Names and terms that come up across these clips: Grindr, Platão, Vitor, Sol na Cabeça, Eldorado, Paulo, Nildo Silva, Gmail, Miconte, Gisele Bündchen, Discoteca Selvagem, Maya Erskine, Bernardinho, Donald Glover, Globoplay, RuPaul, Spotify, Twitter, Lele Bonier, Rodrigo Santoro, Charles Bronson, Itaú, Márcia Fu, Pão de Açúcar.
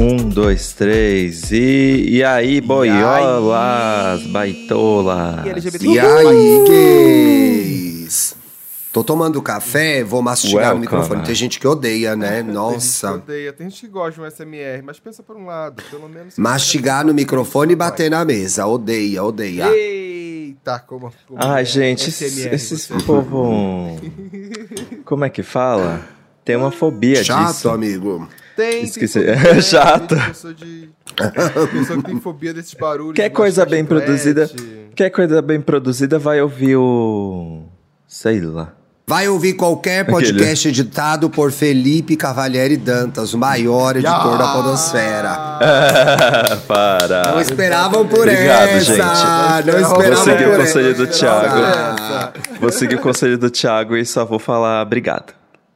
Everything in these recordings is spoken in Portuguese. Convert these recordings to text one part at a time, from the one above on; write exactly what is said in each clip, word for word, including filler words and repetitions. Um, dois, três e... E aí, boiolas, baitolas. E aí, gays. Tô tomando café, vou mastigar no microfone. Tem gente que odeia, né? Nossa. Tem gente que odeia, tem gente que gosta de um S M R, mas pensa por um lado, pelo menos... Mastigar no microfone e bater na mesa. Odeia, odeia. Eita, como... como ah, é, gente, S M R, esses povo... Como é que fala? Tem uma fobia chato, disso. Chato, amigo. Tem, esqueci. Tem fobia, é chato. Tem pessoa, de... pessoa que tem fobia desses barulhos. Quer coisa bem produzida? Quer coisa bem produzida, vai ouvir o... Sei lá. Vai ouvir qualquer podcast Aquele. editado por Felipe Cavalieri Dantas, o maior editor ah! da podosfera. Ah, para. Não esperavam por Obrigado, essa. Gente. Não esperavam vou seguir por o conselho essa. do Thiago. Ah. Vou seguir o conselho do Thiago e só vou falar obrigado.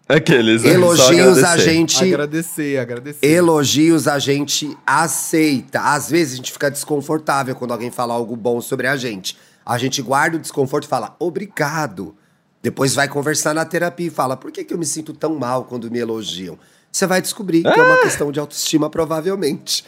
Aqueles, elogios a gente... Agradecer, agradecer. Elogios a gente aceita. Às vezes a gente fica desconfortável quando alguém fala algo bom sobre a gente. A gente guarda o desconforto e fala, obrigado. Depois vai conversar na terapia e fala, por que que eu me sinto tão mal quando me elogiam? Você vai descobrir que ah! é uma questão de autoestima, provavelmente.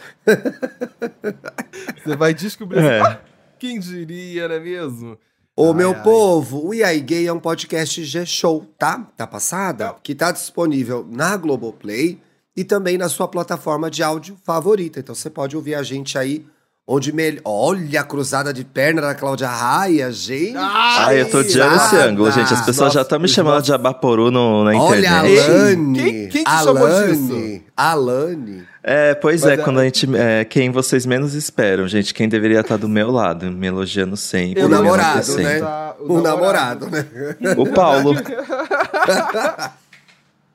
Você vai descobrir... É. Ah, quem diria, não é mesmo? Ô, ai, meu ai. povo, o E aí Gay é um podcast G-Show, tá? Tá passada? Não. Que tá disponível na Globoplay e também na sua plataforma de áudio favorita. Então você pode ouvir a gente aí, onde melhor... Olha a cruzada de perna da Cláudia Raia, gente! Ai, eu tô odiando esse ângulo, gente. As pessoas Nossa, já estão me chamando de Abaporu no, na internet. Olha, Alane! Quem, quem te Alane, chamou disso? Alane! É, pois Mas é, é, quando a gente... É, quem vocês menos esperam, gente. Quem deveria estar do meu lado, me elogiando sempre. O namorado, né? O namorado, né? O Paulo.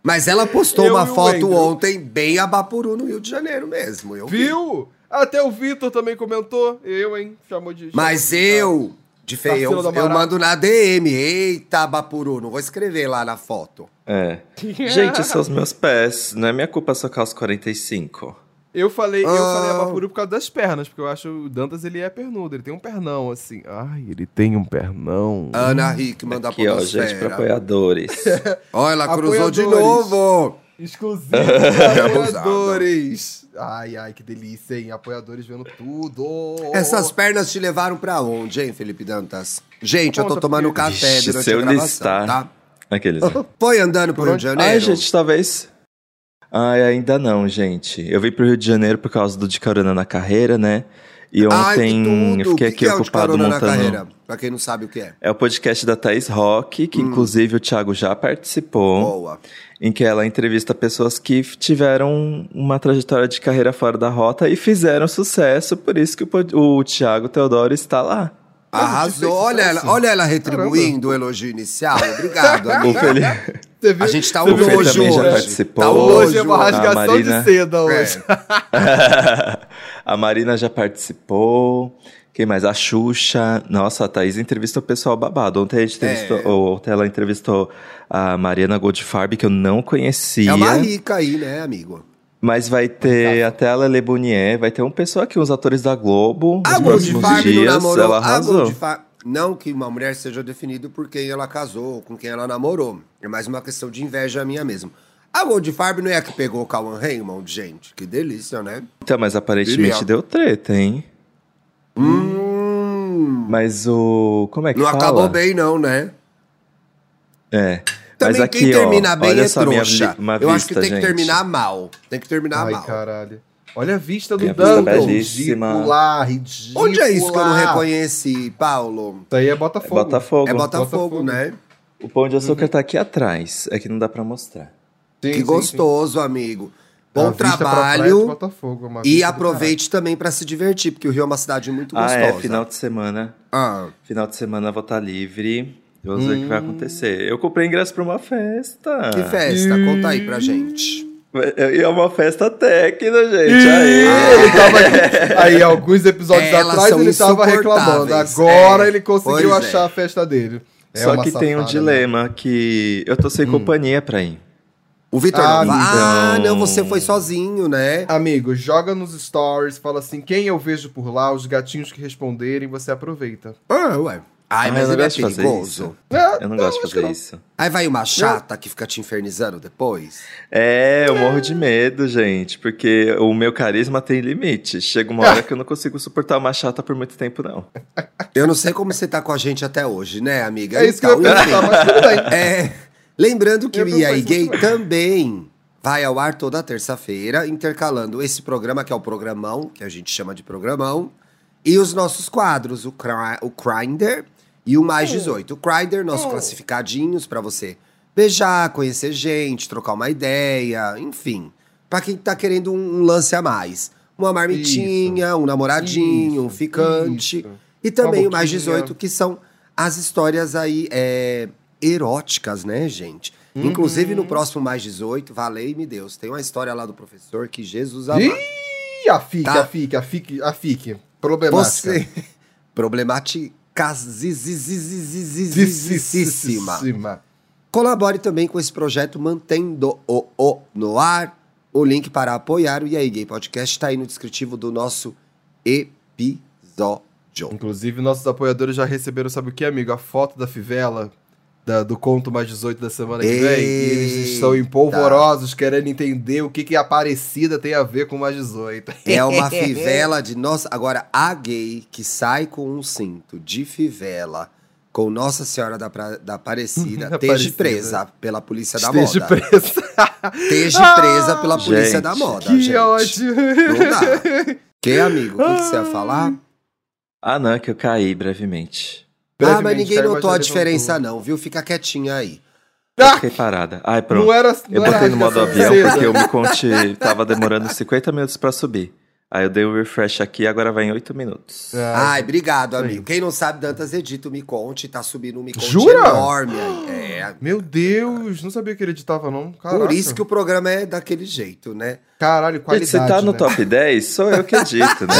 Mas ela postou eu uma foto ontem bem Abaporu no Rio de Janeiro mesmo. Eu Viu? Vi. Até o Vitor também comentou. Eu, hein? Chamou de... Mas chamou de... eu... De feio, eu, eu mando na D M. Eita, Abaporu, não vou escrever lá na foto. É. Gente, são os meus pés. Não é minha culpa socar os quarenta e cinco. Eu falei, ah. eu falei Abaporu por causa das pernas, porque eu acho o Dantas, ele é pernudo. Ele tem um pernão, assim. Ai, ele tem um pernão. Ana Rick, manda Aqui, ó, gente, pra apoiadores. Olha, ela cruzou apoiadores. de novo. Exclusivo apoiadores. Ai, ai, que delícia, hein? Apoiadores vendo tudo. Essas pernas te levaram pra onde, hein, Felipe Dantas? Gente, Conta eu tô tomando porque... café Ixi, durante a gravação, listar. tá? Aqueles. Foi andando pro Rio de Janeiro? Ai, gente, talvez... Ai, ainda não, gente. Eu vim pro Rio de Janeiro por causa do De Carona na Carreira, né? E ontem ai, eu fiquei aqui que ocupado é montando... Na carreira? Pra quem não sabe o que é. É o podcast da Thais Rock, que hum. inclusive o Thiago já participou. Boa. Em que ela entrevista pessoas que tiveram uma trajetória de carreira fora da rota e fizeram sucesso, por isso que o, o Thiago Theodoro está lá. Arrasou, olha ela, olha ela retribuindo Caramba. o elogio inicial, obrigado, amiga. Felipe... A gente tá um nojo hoje. Também já participou. Tá um nojo, é uma rasgação Marina... de seda hoje. É. A Marina já participou. Quem mais? A Xuxa. Nossa, a Thaís entrevistou o pessoal babado. Ontem, a gente entrevistou, é. ontem ela entrevistou a Mariana Goldfarb, que eu não conhecia. É uma rica aí, né, amigo? Mas vai ter Exato. até a Lele Bonier, vai ter um pessoal aqui, uns atores da Globo. A Goldfarb não namorou. Ela arrasou. Não que uma mulher seja definida por quem ela casou, com quem ela namorou. É mais uma questão de inveja minha mesmo. A Goldfarb não é a que pegou o Cauan Raymond, gente? Que delícia, né? Então, mas aparentemente Viria. deu treta, hein? Hum. Mas o... Como é que não fala? Não acabou bem, não, né? É. Também mas aqui, quem termina ó, bem olha é só trouxa. Minha, Eu vista, acho que tem gente. que terminar mal. Tem que terminar Ai, mal. Ai, caralho. Olha a vista do Dantas. Ridícula, ridícula. Onde é isso que eu não reconheci, Paulo? Isso aí é Botafogo. É Botafogo, é Botafogo, Botafogo. né? O pão de açúcar uhum. tá aqui atrás. É que não dá pra mostrar. Sim, que sim, gostoso, sim. amigo. Bom a trabalho. Botafogo, e aproveite também pra se divertir, porque o Rio é uma cidade muito gostosa. Ah, é, final de semana. Ah. Final de semana eu vou estar livre. Eu vou ver o hum. que vai acontecer. Eu comprei ingresso pra uma festa. Que festa? Hum. Conta aí pra gente. E é uma festa técnica, gente. Aí, ah, ele tava aqui, aí alguns episódios Elas atrás ele tava reclamando. Agora é. ele conseguiu pois achar é. a festa dele. É Só que safada, tem um dilema, né? que eu tô sem hum. companhia pra ir. O Vitor ah, não. Ah, não, você foi sozinho, né? Amigo, joga nos stories, fala assim, quem eu vejo por lá, os gatinhos que responderem, você aproveita. Ah, ué. Ai, mas, mas eu não gosto de fazer isso. Eu não gosto de fazer isso. Aí vai uma chata que fica te infernizando depois? É, eu morro de medo, gente. Porque o meu carisma tem limite. Chega uma hora que eu não consigo suportar uma chata por muito tempo, não. Eu não sei como você tá com a gente até hoje, né, amiga? É isso que eu ia pensar, mas tudo bem. É, lembrando que o E aí Gay também vai ao ar toda terça-feira, intercalando esse programa, que é o programão, que a gente chama de programão, e os nossos quadros, o, o Grindr e o Mais dezoito. O Grindr, nossos é. classificadinhos pra você beijar, conhecer gente, trocar uma ideia, enfim. Pra quem tá querendo um, um lance a mais. Uma marmitinha, isso, um namoradinho, isso, um ficante. Isso. E também o Mais dezoito, que são as histórias aí é, eróticas, né, gente? Uhum. Inclusive, no próximo Mais dezoito, valei-me Deus, tem uma história lá do professor que Jesus amou. Ih, a fique, tá? a fique, a fique, a fique. Problemática. Você... Problematicíssima. Colabore também com esse projeto, mantendo o, o no ar. O link para apoiar o E aí Gay Podcast está aí no descritivo do nosso episódio. Inclusive, nossos apoiadores já receberam, sabe o que, amigo? A foto da fivela, da, do conto Mais dezoito da semana que Eita. vem. E eles estão empolvorosos, querendo entender o que que Aparecida tem a ver com Mais dezoito. É uma fivela de nossa... Agora, a gay que sai com um cinto de fivela com Nossa Senhora da, pra... da Aparecida, esteja presa pela polícia da Esteja moda. Esteja presa. Esteja presa pela polícia gente, da moda, que gente. Que ódio. Não dá. Que, amigo, o que você ia falar? Ah, não, é que eu caí brevemente. Ah, mas ninguém notou a diferença não, viu? Fica quietinha aí. Eu fiquei parada. Ai, pronto. Não era, não eu botei no modo avião porque o Miconte tava demorando cinquenta minutos pra subir. Aí eu dei um refresh aqui, agora vai em oito minutos. Ai, Ai obrigado, amigo. Sim. Quem não sabe, Dantas edita o Miconte, tá subindo um Miconte Jura? enorme aí. É. Meu Deus, não sabia que ele editava, não. Caraca. Por isso que o programa é daquele jeito, né? Caralho, qualidade, gente, se tá no né? top dez, sou eu que edito, né?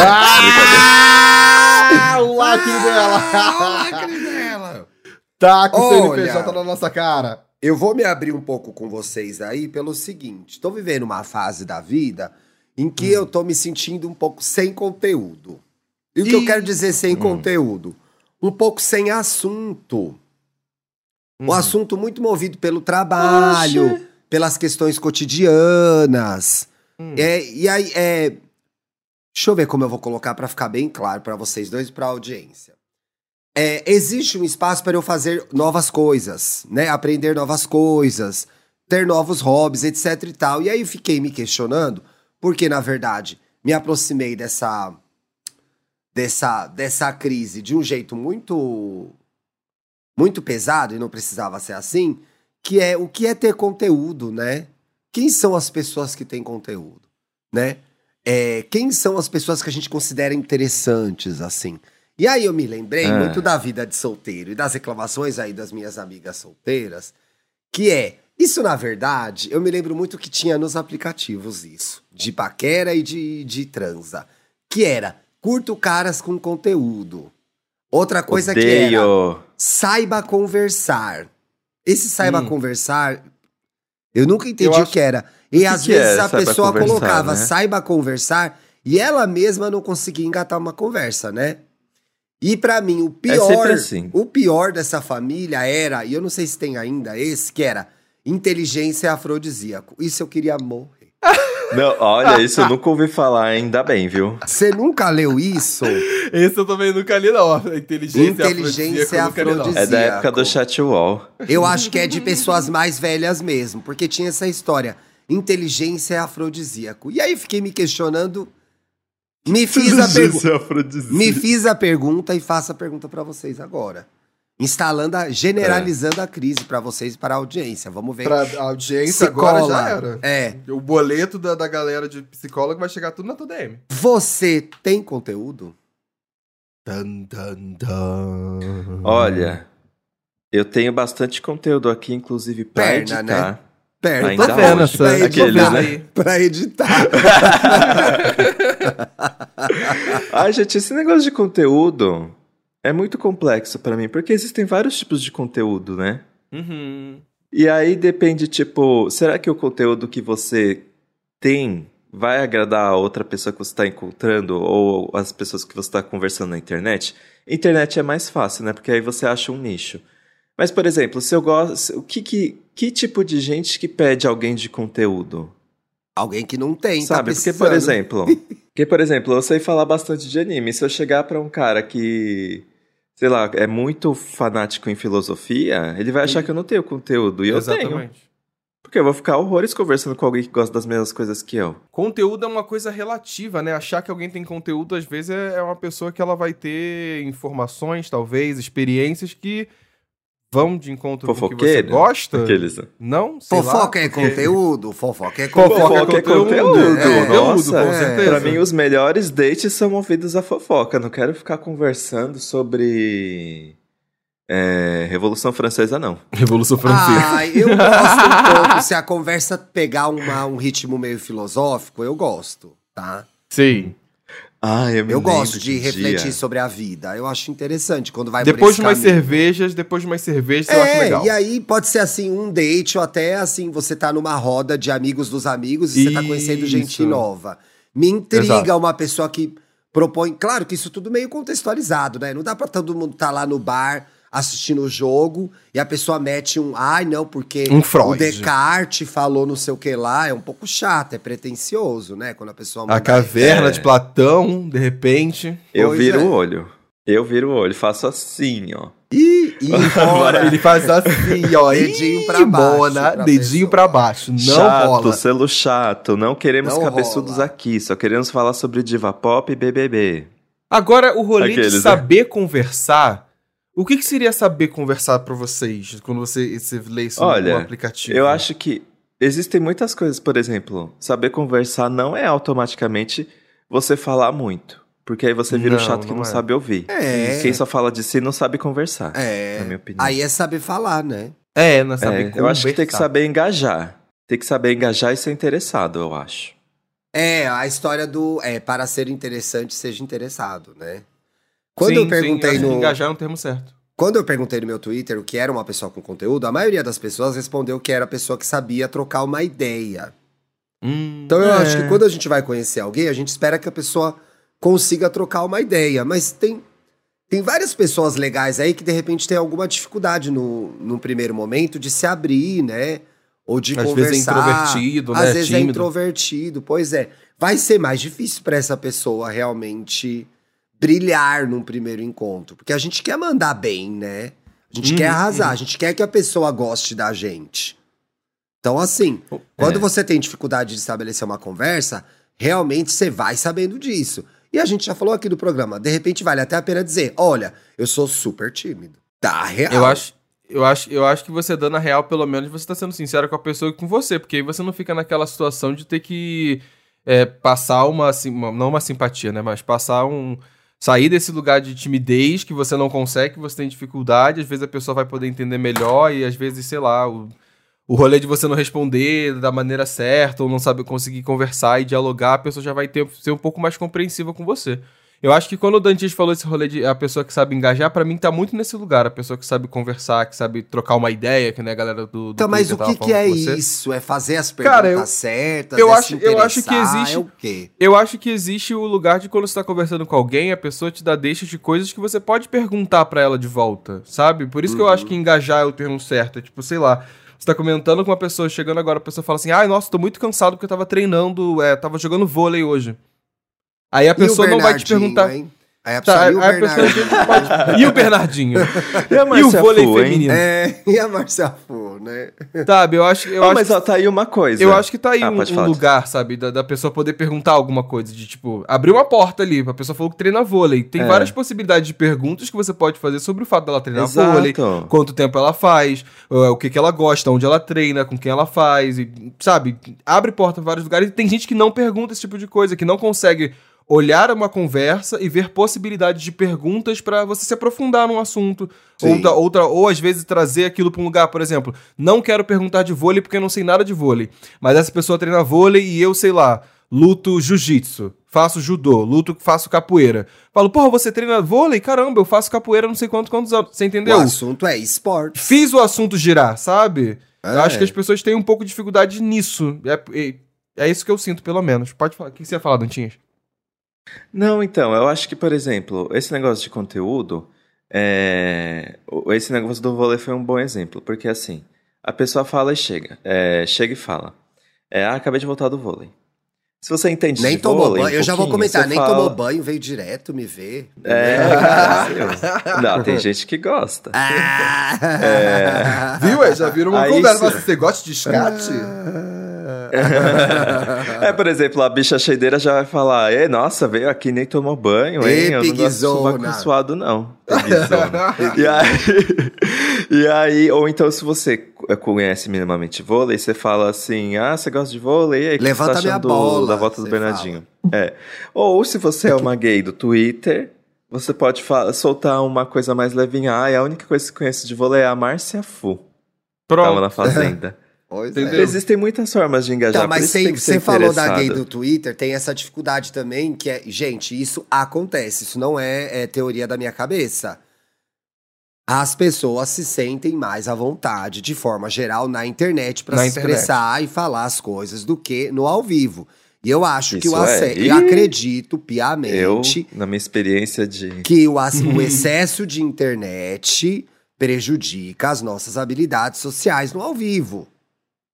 Ah, o lacre dela! Ah, o lacre dela! Tá com o C N P J na nossa cara. Eu vou me abrir um pouco com vocês aí pelo seguinte. Tô vivendo uma fase da vida em que hum. eu tô me sentindo um pouco sem conteúdo. E o que eu quero dizer sem hum. conteúdo? Um pouco sem assunto. Hum. Um assunto muito movido pelo trabalho, Oxe. pelas questões cotidianas. Hum. É, e aí... É, deixa eu ver como eu vou colocar pra ficar bem claro pra vocês dois e pra audiência. É, existe um espaço para eu fazer novas coisas, né? Aprender novas coisas, ter novos hobbies, etc e tal. E aí eu fiquei me questionando, porque na verdade me aproximei dessa, dessa, dessa crise de um jeito muito, muito pesado, e não precisava ser assim, que é o que é ter conteúdo, né? Quem são as pessoas que têm conteúdo, né? É, quem são as pessoas que a gente considera interessantes, assim. E aí eu me lembrei ah. muito da vida de solteiro e das reclamações aí das minhas amigas solteiras, que é, isso na verdade, eu me lembro muito que tinha nos aplicativos isso, de paquera e de, de transa, que era, curto caras com conteúdo. Outra coisa Odeio. que era, saiba conversar. Esse saiba hum. conversar, eu nunca entendi eu acho... o que era. E que às que vezes é, a pessoa colocava, né? saiba conversar, e ela mesma não conseguia engatar uma conversa, né? E pra mim, o pior, é assim. o pior dessa família era, e eu não sei se tem ainda esse, que era inteligência afrodisíaco. Isso eu queria morrer. Não, olha, isso eu nunca ouvi falar, ainda bem, viu? Você nunca leu isso? Esse eu também nunca li, não. Inteligência, inteligência afrodisíaco. afrodisíaco. É da época do chat wall. Eu acho que é de pessoas mais velhas mesmo, porque tinha essa história... Inteligência é afrodisíaco. E aí fiquei me questionando, me fiz, a pergu- me fiz a pergunta e faço a pergunta pra vocês agora. Instalando, a, generalizando é. a crise pra vocês e para a audiência. Vamos ver. Pra a audiência agora já era. É. O boleto da, da galera de psicólogo vai chegar tudo na tua D M. Você tem conteúdo? Dun, dun, dun. Olha, eu tenho bastante conteúdo aqui, inclusive pra Perna, editar. Né? Perto, apenas, pra, aqueles, né? pra editar. Ai, gente, esse negócio de conteúdo é muito complexo pra mim, porque existem vários tipos de conteúdo, né? Uhum. E aí depende, tipo, será que o conteúdo que você tem vai agradar a outra pessoa que você está encontrando ou as pessoas que você está conversando na internet? Internet é mais fácil, né? Porque aí você acha um nicho. Mas, por exemplo, se eu gosto, que, que, que tipo de gente que pede alguém de conteúdo? Alguém que não tem, sabe? Tá porque, por exemplo, porque, por exemplo, eu sei falar bastante de anime. Se eu chegar para um cara que, sei lá, é muito fanático em filosofia, ele vai achar que eu não tenho conteúdo. E exatamente. Eu tenho. Porque eu vou ficar horrores conversando com alguém que gosta das mesmas coisas que eu. Conteúdo é uma coisa relativa, né? Achar que alguém tem conteúdo, às vezes, é uma pessoa que ela vai ter informações, talvez, experiências que vão de encontro com o que você gosta? Aqueles... Não, sei fofoca lá. Fofoca é conteúdo, fofoca é conteúdo. Fofoca é conteúdo, é, nossa, é, com certeza. Pra mim, os melhores dates são movidos a fofoca. Não quero ficar conversando sobre... É, Revolução Francesa, não. Revolução Francesa. Ah, eu gosto um pouco. Se a conversa pegar uma, um ritmo meio filosófico, eu gosto, tá? Sim. Ah, eu me eu gosto de refletir dia. Sobre a vida. Eu acho interessante quando vai depois de umas caminho. cervejas, depois de umas cervejas, é, eu acho legal. E aí pode ser assim um date ou até assim você tá numa roda de amigos dos amigos e isso. Você tá conhecendo gente nova. Me intriga exato. Uma pessoa que propõe, claro que isso tudo meio contextualizado, né? Não dá pra todo mundo estar tá lá no bar assistindo o jogo e a pessoa mete um, ai não, porque um Freud. O Descartes falou não sei o que lá, é um pouco chato, é pretencioso, né? Quando a pessoa manda, a caverna é. De Platão, de repente. Eu pois viro é. O olho, eu viro o olho, faço assim, ó. Ih, agora ele faz assim, ó, dedinho pra baixo, bona, pra dedinho pra baixo, não chato, rola. Selo chato, não queremos não cabeçudos rola. Aqui, só queremos falar sobre diva pop e B B B. Agora o rolê aqueles, de saber né? conversar. O que, que seria saber conversar pra vocês quando você, você lê isso olha, no aplicativo? Olha, eu acho que existem muitas coisas, por exemplo, saber conversar não é automaticamente você falar muito, porque aí você vira não, um chato não que não é. Sabe ouvir. É. Quem só fala de si não sabe conversar, é. Na minha opinião. Aí é saber falar, né? É, não é saber é, conversar. Eu acho que tem que saber engajar. Tem que saber engajar e ser interessado, eu acho. É, a história do... É, para ser interessante, seja interessado, né? Quando sim, eu perguntei sim, no... engajar é um termo certo. Quando eu perguntei no meu Twitter o que era uma pessoa com conteúdo, a maioria das pessoas respondeu que era a pessoa que sabia trocar uma ideia. Hum, então eu é. Acho que quando a gente vai conhecer alguém, a gente espera que a pessoa consiga trocar uma ideia. Mas tem, tem várias pessoas legais aí que de repente tem alguma dificuldade no, no primeiro momento de se abrir, né? Ou de às conversar. Às vezes é introvertido, né? Às vezes é introvertido, pois é. Vai ser mais difícil pra essa pessoa realmente... brilhar num primeiro encontro. Porque a gente quer mandar bem, né? A gente hum, quer arrasar, hum. a gente quer que a pessoa goste da gente. Então, assim, oh, quando é. Você tem dificuldade de estabelecer uma conversa, realmente você vai sabendo disso. E a gente já falou aqui do programa, de repente vale até a pena dizer, olha, eu sou super tímido. Tá real. Eu acho, eu acho, eu acho que você dando a real, pelo menos, você tá sendo sincero com a pessoa e com você. Porque aí você não fica naquela situação de ter que é, passar uma, não uma simpatia, né? Mas passar um... sair desse lugar de timidez que você não consegue, que você tem dificuldade, às vezes a pessoa vai poder entender melhor e às vezes, sei lá, o, o rolê de você não responder da maneira certa ou não saber conseguir conversar e dialogar, a pessoa já vai ter, ser um pouco mais compreensiva com você. Eu acho que quando o Dantas falou esse rolê de a pessoa que sabe engajar, pra mim tá muito nesse lugar, a pessoa que sabe conversar, que sabe trocar uma ideia, que né, a galera do... do então, mas o que, que é isso? É fazer as perguntas cara, eu, certas, eu é acho, se interessar, eu acho que existe, é o quê? Eu acho que existe o lugar de quando você tá conversando com alguém, a pessoa te dá deixa de coisas que você pode perguntar pra ela de volta, sabe? Por isso uhum. que eu acho que engajar é o termo certo, é tipo, sei lá... Você tá comentando com uma pessoa, chegando agora, a pessoa fala assim, ai, ah, nossa, tô muito cansado porque eu tava treinando, é, tava jogando vôlei hoje. Aí a pessoa não vai te perguntar... Hein? Aí a pessoa, tá, e, o aí a pessoa vai... e o Bernardinho? E a Márcia Fu, e o vôlei Fu, feminino? É, e a Márcia Fu, né? Sabe, eu acho, eu oh, acho mas que... Mas tá aí uma coisa. Eu acho que tá aí ah, um, um lugar, sabe? Da, da pessoa poder perguntar alguma coisa. De, tipo, abrir uma porta ali. A pessoa falou que treina vôlei. Tem é. várias possibilidades de perguntas que você pode fazer sobre o fato dela treinar exato. Vôlei. Quanto tempo ela faz. O que, que ela gosta. Onde ela treina. Com quem ela faz. E, sabe? Abre porta em vários lugares. E tem gente que não pergunta esse tipo de coisa. Que não consegue... olhar uma conversa e ver possibilidades de perguntas pra você se aprofundar num assunto. Outra, outra, ou, às vezes, trazer aquilo pra um lugar, por exemplo, não quero perguntar de vôlei porque eu não sei nada de vôlei. Mas essa pessoa treina vôlei e eu, sei lá, luto jiu-jitsu, faço judô, luto, faço capoeira. Falo, porra, você treina vôlei? Caramba, eu faço capoeira não sei quanto, quantos anos. Você entendeu? O assunto é esporte. Fiz o assunto girar, sabe? É. Eu acho que as pessoas têm um pouco de dificuldade nisso. É... é É isso que eu sinto, pelo menos. Pode falar. O que você ia falar, Dantinhas? Não, então, eu acho que, por exemplo, esse negócio de conteúdo, é... esse negócio do vôlei foi um bom exemplo, porque assim, a pessoa fala e chega, é... chega e fala, é, ah, acabei de voltar do vôlei. Se você entende nem de tomou vôlei, banho, um eu já vou comentar, nem fala... tomou banho, veio direto me ver. É, é não, tem gente que gosta. é... Viu, é, já viram uma aí conversa, isso... você gosta de escate? É, por exemplo, a bicha cheideira já vai falar: Ei, nossa, veio aqui nem tomou banho, hein? E eu não gosto de suado, não. E aí, e aí, ou então, se você conhece minimamente vôlei, você fala assim: Ah, você gosta de vôlei? E aí, levanta que você tá achando minha bola, da volta do Bernardinho. Fala. É. Ou se você é uma gay do Twitter, você pode fa- soltar uma coisa mais levinha. Ah, a única coisa que conheço de vôlei é a Márcia Fu. Pronto. Tava na Fazenda. É. Existem muitas formas de engajar. Tá, mas você falou da gay do Twitter, tem essa dificuldade também, que é... Gente, isso acontece, isso não é, é teoria da minha cabeça. As pessoas se sentem mais à vontade, de forma geral, na internet, pra na se internet. expressar e falar as coisas, do que no ao vivo. E eu acho isso que o acesso... É. E... Eu acredito, piamente... Eu, na minha experiência de... Que o, ac- o excesso de internet prejudica as nossas habilidades sociais no ao vivo.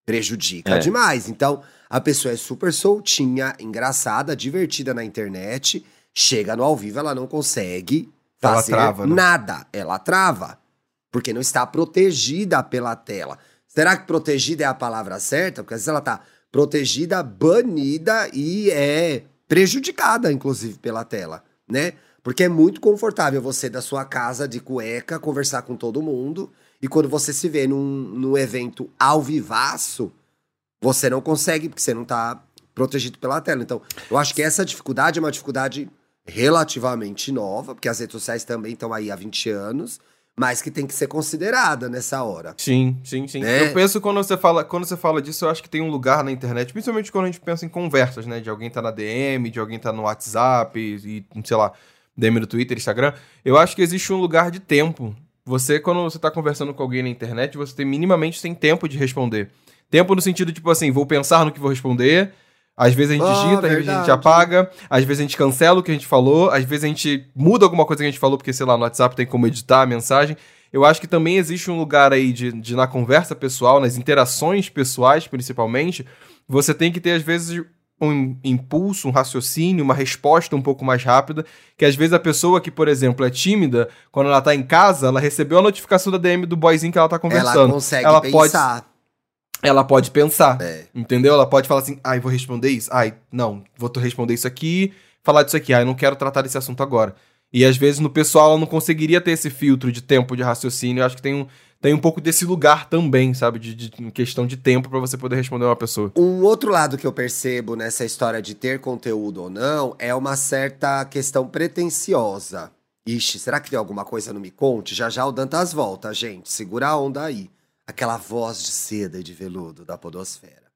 Prejudica é. demais. Então, a pessoa é super soltinha, engraçada, divertida na internet. Chega no ao vivo, ela não consegue fazer ela trava, nada. Né? Ela trava. Porque não está protegida pela tela. Será que protegida é a palavra certa? Porque às vezes ela está protegida, banida e é prejudicada, inclusive, pela tela, né? Porque é muito confortável você, da sua casa, de cueca, conversar com todo mundo... E quando você se vê num, num evento ao vivaço, você não consegue, porque você não tá protegido pela tela. Então, eu acho que essa dificuldade é uma dificuldade relativamente nova, porque as redes sociais também estão aí há vinte anos, mas que tem que ser considerada nessa hora. Sim, sim, sim. Né? Eu penso, quando você fala, quando você fala disso, eu acho que tem um lugar na internet, principalmente quando a gente pensa em conversas, né? De alguém tá na D M, de alguém tá no WhatsApp, e, e sei lá, D M no Twitter, Instagram. Eu acho que existe um lugar de tempo. Você, quando você tá conversando com alguém na internet, você tem, minimamente tem tempo de responder. Tempo no sentido, tipo assim, vou pensar no que vou responder. Às vezes a gente oh, digita, verdade. às vezes a gente apaga. Às vezes a gente cancela o que a gente falou. Às vezes a gente muda alguma coisa que a gente falou, porque, sei lá, no WhatsApp tem como editar a mensagem. Eu acho que também existe um lugar aí de, de na conversa pessoal, nas interações pessoais, principalmente, você tem que ter, às vezes... um impulso, um raciocínio, uma resposta um pouco mais rápida, que às vezes a pessoa que, por exemplo, é tímida, quando ela tá em casa, ela recebeu a notificação da D M do boyzinho que ela tá conversando. Ela consegue ela pensar. Pode, ela pode pensar, é. entendeu? Ela pode falar assim, ai, vou responder isso, ai, não, vou responder isso aqui, falar disso aqui, ai, não quero tratar desse assunto agora. E às vezes no pessoal ela não conseguiria ter esse filtro de tempo de raciocínio. Eu acho que tem um, tem um pouco desse lugar também, sabe? De, de questão de tempo pra você poder responder uma pessoa. Um outro lado que eu percebo nessa história de ter conteúdo ou não é uma certa questão pretensiosa. Ixi, será que tem alguma coisa no Miconte? Já já o Dantas volta, gente. Segura a onda aí. Aquela voz de seda e de veludo da podosfera.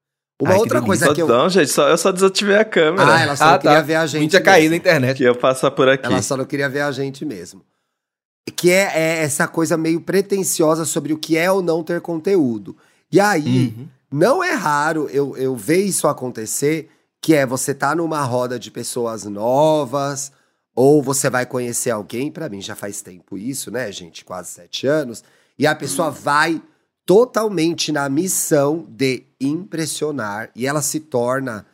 Uma Ai, outra que coisa que eu... Não, gente, só, eu só desativei a câmera. Ah, ela só ah, não queria tá. ver a gente tinha caído na internet. Que eu passar por aqui. Ela só não queria ver a gente mesmo. Que é, é essa coisa meio pretensiosa sobre o que é ou não ter conteúdo. E aí, uhum. não é raro eu, eu ver isso acontecer, que é você tá numa roda de pessoas novas, ou você vai conhecer alguém, pra mim já faz tempo isso, né, gente? Quase sete anos. E a pessoa uhum. vai... totalmente na missão de impressionar, e ela se torna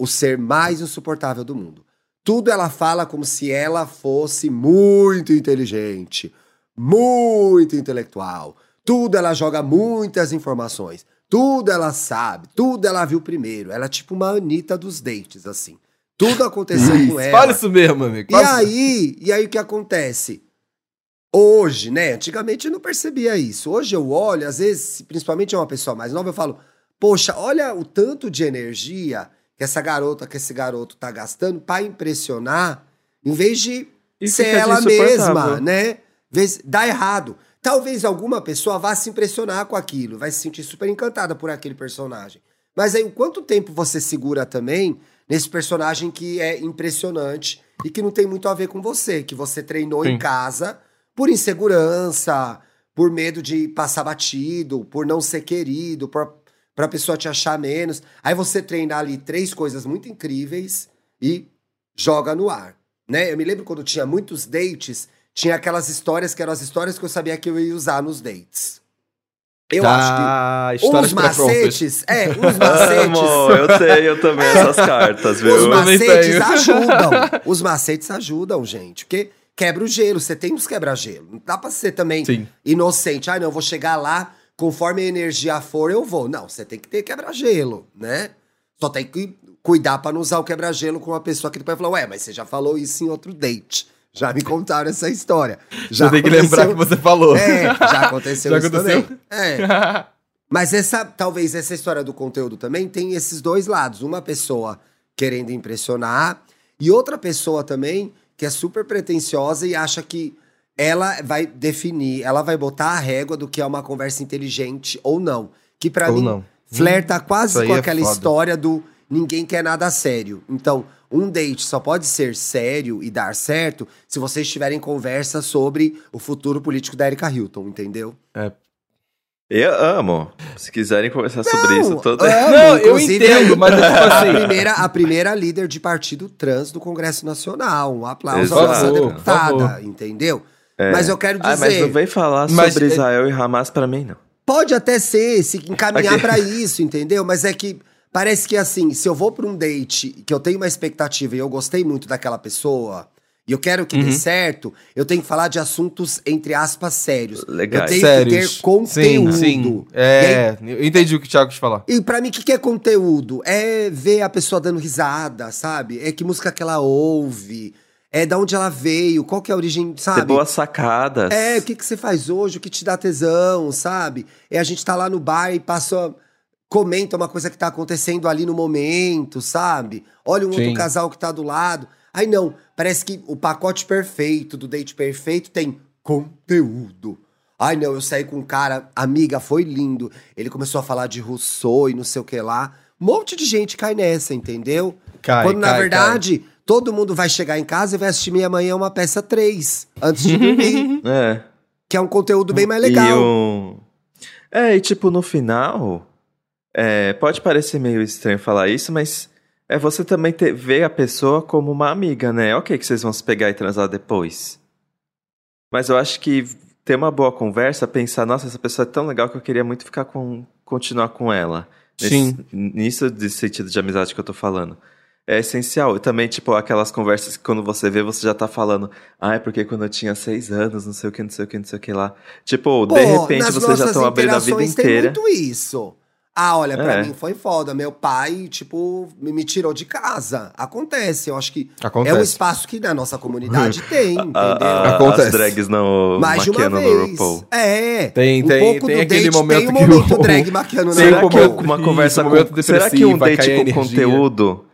o ser mais insuportável do mundo. Tudo ela fala como se ela fosse muito inteligente, muito intelectual. Tudo ela joga muitas informações, tudo ela sabe, tudo ela viu primeiro. Ela é tipo uma Anitta dos dates, assim. Tudo aconteceu isso, com ela. Fala isso mesmo, amigo. E aí, e aí o que acontece? Hoje, né? Antigamente eu não percebia isso. Hoje eu olho, às vezes, principalmente é uma pessoa mais nova, eu falo, poxa, olha o tanto de energia que essa garota, que esse garoto tá gastando pra impressionar, em vez de isso ser ela mesma, né? Dá errado. Talvez alguma pessoa vá se impressionar com aquilo, vai se sentir super encantada por aquele personagem. Mas aí, quanto tempo você segura também nesse personagem que é impressionante e que não tem muito a ver com você, que você treinou Sim. em casa... Por insegurança, por medo de passar batido, por não ser querido, por, pra pessoa te achar menos. Aí você treina ali três coisas muito incríveis e joga no ar, né? Eu me lembro quando tinha muitos dates, tinha aquelas histórias que eram as histórias que eu sabia que eu ia usar nos dates. Eu ah, acho que uns macetes... É, uns macetes... Amor, eu tenho também essas cartas, viu? Os macetes ajudam. Os macetes ajudam, gente. Porque quebra o gelo, você tem uns quebra-gelo. Não dá pra ser também Sim. inocente. Ah, não, eu vou chegar lá, conforme a energia for, eu vou. Não, você tem que ter quebra-gelo, né? Só tem que cuidar pra não usar o quebra-gelo com uma pessoa que depois fala, ué, mas você já falou isso em outro date. Já me contaram essa história. Já tem que lembrar que você falou. É, já aconteceu já isso aconteceu. também. É. Mas essa, talvez essa história do conteúdo também tem esses dois lados. Uma pessoa querendo impressionar e outra pessoa também que é super pretensiosa e acha que ela vai definir, ela vai botar a régua do que é uma conversa inteligente ou não. Que pra ou mim, não. flerta quase com aquela é história do ninguém quer nada sério. Então... Um date só pode ser sério e dar certo se vocês tiverem conversa sobre o futuro político da Erika Hilton, entendeu? É. Eu amo. Se quiserem conversar não, sobre isso... Toda... Amo, não, eu entendo, mas... assim, a, primeira, a primeira líder de partido trans do Congresso Nacional. Um aplauso à nossa deputada, entendeu? É. Mas eu quero dizer... Ah, mas não vem falar mas sobre é... Israel e Hamas pra mim, não. Pode até ser, se encaminhar okay. pra isso, entendeu? Mas é que... Parece que assim, se eu vou pra um date que eu tenho uma expectativa e eu gostei muito daquela pessoa, e eu quero que uhum. dê certo, eu tenho que falar de assuntos, entre aspas, sérios. Legal. Eu tenho sérios. que ter conteúdo. Sim, sim. É, aí, eu entendi o que o Thiago te falou. E pra mim, o que, que é conteúdo? É ver a pessoa dando risada, sabe? É que música que ela ouve, é de onde ela veio, qual que é a origem, sabe? Ter boas sacadas. É, o que, que você faz hoje, o que te dá tesão, sabe? É a gente tá lá no bar e passa... Comenta uma coisa que tá acontecendo ali no momento, sabe? Olha um Sim. outro casal que tá do lado. Aí não, parece que o pacote perfeito do date perfeito tem conteúdo. Ai não, eu saí com um cara, amiga, foi lindo. Ele começou a falar de Rousseau e não sei o que lá. Um monte de gente cai nessa, entendeu? Cai, Quando cai, na verdade, cai. todo mundo vai chegar em casa e vai assistir Minha Manhã uma peça três antes de dormir. É. Que é um conteúdo bem mais legal. E um... É, e tipo, no final... É, pode parecer meio estranho falar isso, mas é você também ter, ver a pessoa como uma amiga, né? Ok que vocês vão se pegar e transar depois. Mas eu acho que ter uma boa conversa, pensar, nossa, essa pessoa é tão legal que eu queria muito ficar com, continuar com ela. Sim. Nesse, nisso de sentido de amizade que eu tô falando. É essencial. E também, tipo, aquelas conversas que quando você vê, você já tá falando, ah, é porque quando eu tinha seis anos, não sei o que, não sei o que, não sei o que lá. Tipo, Pô, de repente, vocês já estão abrindo a vida inteira. Tem muito isso. Ah, olha, pra é. mim foi foda. Meu pai, tipo, me tirou de casa. Acontece, eu acho que Acontece. é um espaço que na nossa comunidade tem, entendeu? A, a, Acontece. As drags não maquiando no RuPaul. É, tem, um tem, pouco tem do aquele date, momento tem um momento que o drag maquiando no RuPaul. Será que uma conversa com... Será que um date com conteúdo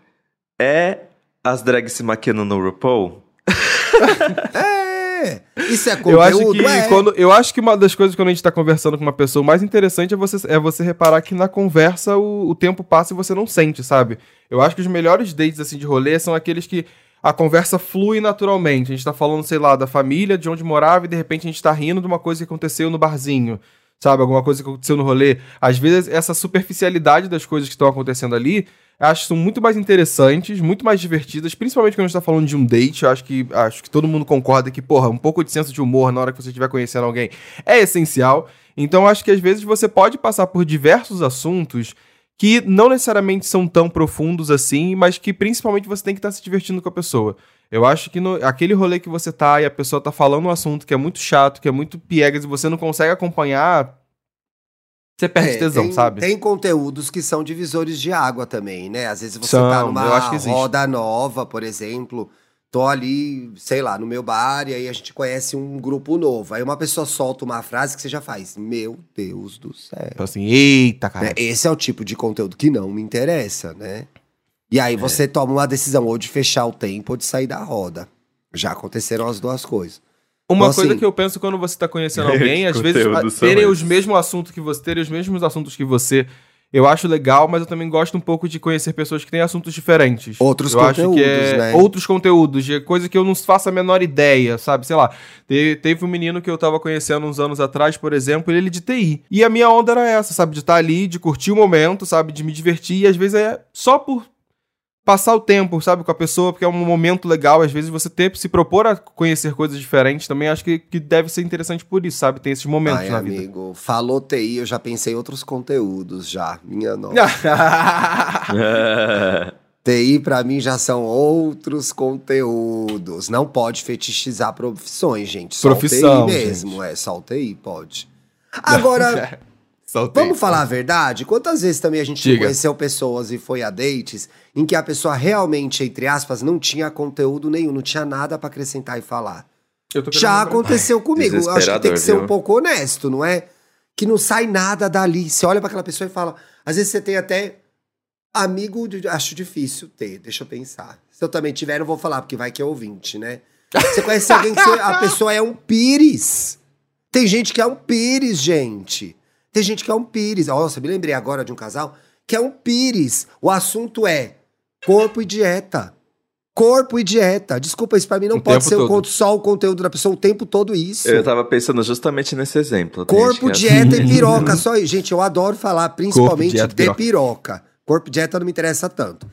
é as drags se maquiando no RuPaul? É. Isso é conteúdo, eu acho que é. quando, eu acho que uma das coisas quando a gente tá conversando com uma pessoa, o mais interessante é você, é você reparar que na conversa o, o tempo passa e você não sente, sabe? Eu acho que os melhores dates, assim, de rolê são aqueles que a conversa flui naturalmente. A gente tá falando, sei lá, da família, de onde morava e de repente a gente tá rindo de uma coisa que aconteceu no barzinho, sabe? Alguma coisa que aconteceu no rolê. Às vezes essa superficialidade das coisas que estão acontecendo ali, acho que são muito mais interessantes, muito mais divertidas, principalmente quando a gente tá falando de um date. Eu acho que, acho que todo mundo concorda que, porra, um pouco de senso de humor na hora que você estiver conhecendo alguém é essencial. Então, acho que às vezes você pode passar por diversos assuntos que não necessariamente são tão profundos assim, mas que principalmente você tem que estar tá se divertindo com a pessoa. Eu acho que no, aquele rolê que você tá e a pessoa tá falando um assunto que é muito chato, que é muito piegas e você não consegue acompanhar... Você perde é, tesão, tem, sabe? Tem conteúdos que são divisores de água também, né? Às vezes você são, tá numa roda nova, por exemplo. Tô ali, sei lá, no meu bar, e aí a gente conhece um grupo novo. Aí uma pessoa solta uma frase que você já faz. Meu Deus do céu. Então assim, eita, cara. Né? Esse é o tipo de conteúdo que não me interessa, né? E aí é. você toma uma decisão ou de fechar o tempo ou de sair da roda. Já aconteceram as duas coisas. Uma então, coisa assim, que eu penso quando você tá conhecendo alguém, às vezes terem os mesmos assuntos que você, terem os mesmos assuntos que você eu acho legal, mas eu também gosto um pouco de conhecer pessoas que têm assuntos diferentes. Outros eu conteúdos, acho que é... né? Outros conteúdos, de coisa que eu não faço a menor ideia, sabe? Sei lá, te, teve um menino que eu tava conhecendo uns anos atrás, por exemplo, ele de T I. E a minha onda era essa, sabe? De estar ali, de curtir o momento, sabe? De me divertir. E às vezes é só por passar o tempo, sabe? Com a pessoa, porque é um momento legal. Às vezes você ter, se propor a conhecer coisas diferentes também, acho que, que deve ser interessante por isso, sabe? Tem esses momentos Ai, na amigo, vida. amigo, falou T I, eu já pensei em outros conteúdos já. Minha nossa. T I, pra mim, já são outros conteúdos. Não pode fetichizar profissões, gente. Só Profissão, o T I mesmo, gente. É. Só o T I pode. Agora... Soltei. Vamos falar a verdade? Quantas vezes também a gente Diga. conheceu pessoas e foi a dates em que a pessoa realmente, entre aspas, não tinha conteúdo nenhum, não tinha nada pra acrescentar e falar? Eu tô Já aconteceu Ai, comigo. Acho que tem que ser viu? um pouco honesto, não é? Que não sai nada dali. Você olha pra aquela pessoa e fala... Às vezes você tem até... Amigo, de... acho difícil ter, deixa eu pensar. Se eu também tiver, não vou falar, porque vai que é ouvinte, né? Você conhece alguém que você... a pessoa é um pires. Tem gente que é um pires, gente. Tem gente que é um pires. Nossa, me lembrei agora de um casal que é um pires. O assunto é corpo e dieta. Corpo e dieta. Desculpa, isso pra mim não pode ser só o conteúdo da pessoa o tempo todo isso. Eu tava pensando justamente nesse exemplo. Corpo, dieta e piroca. Só, gente, eu adoro falar principalmente de piroca. Corpo e dieta não me interessa tanto.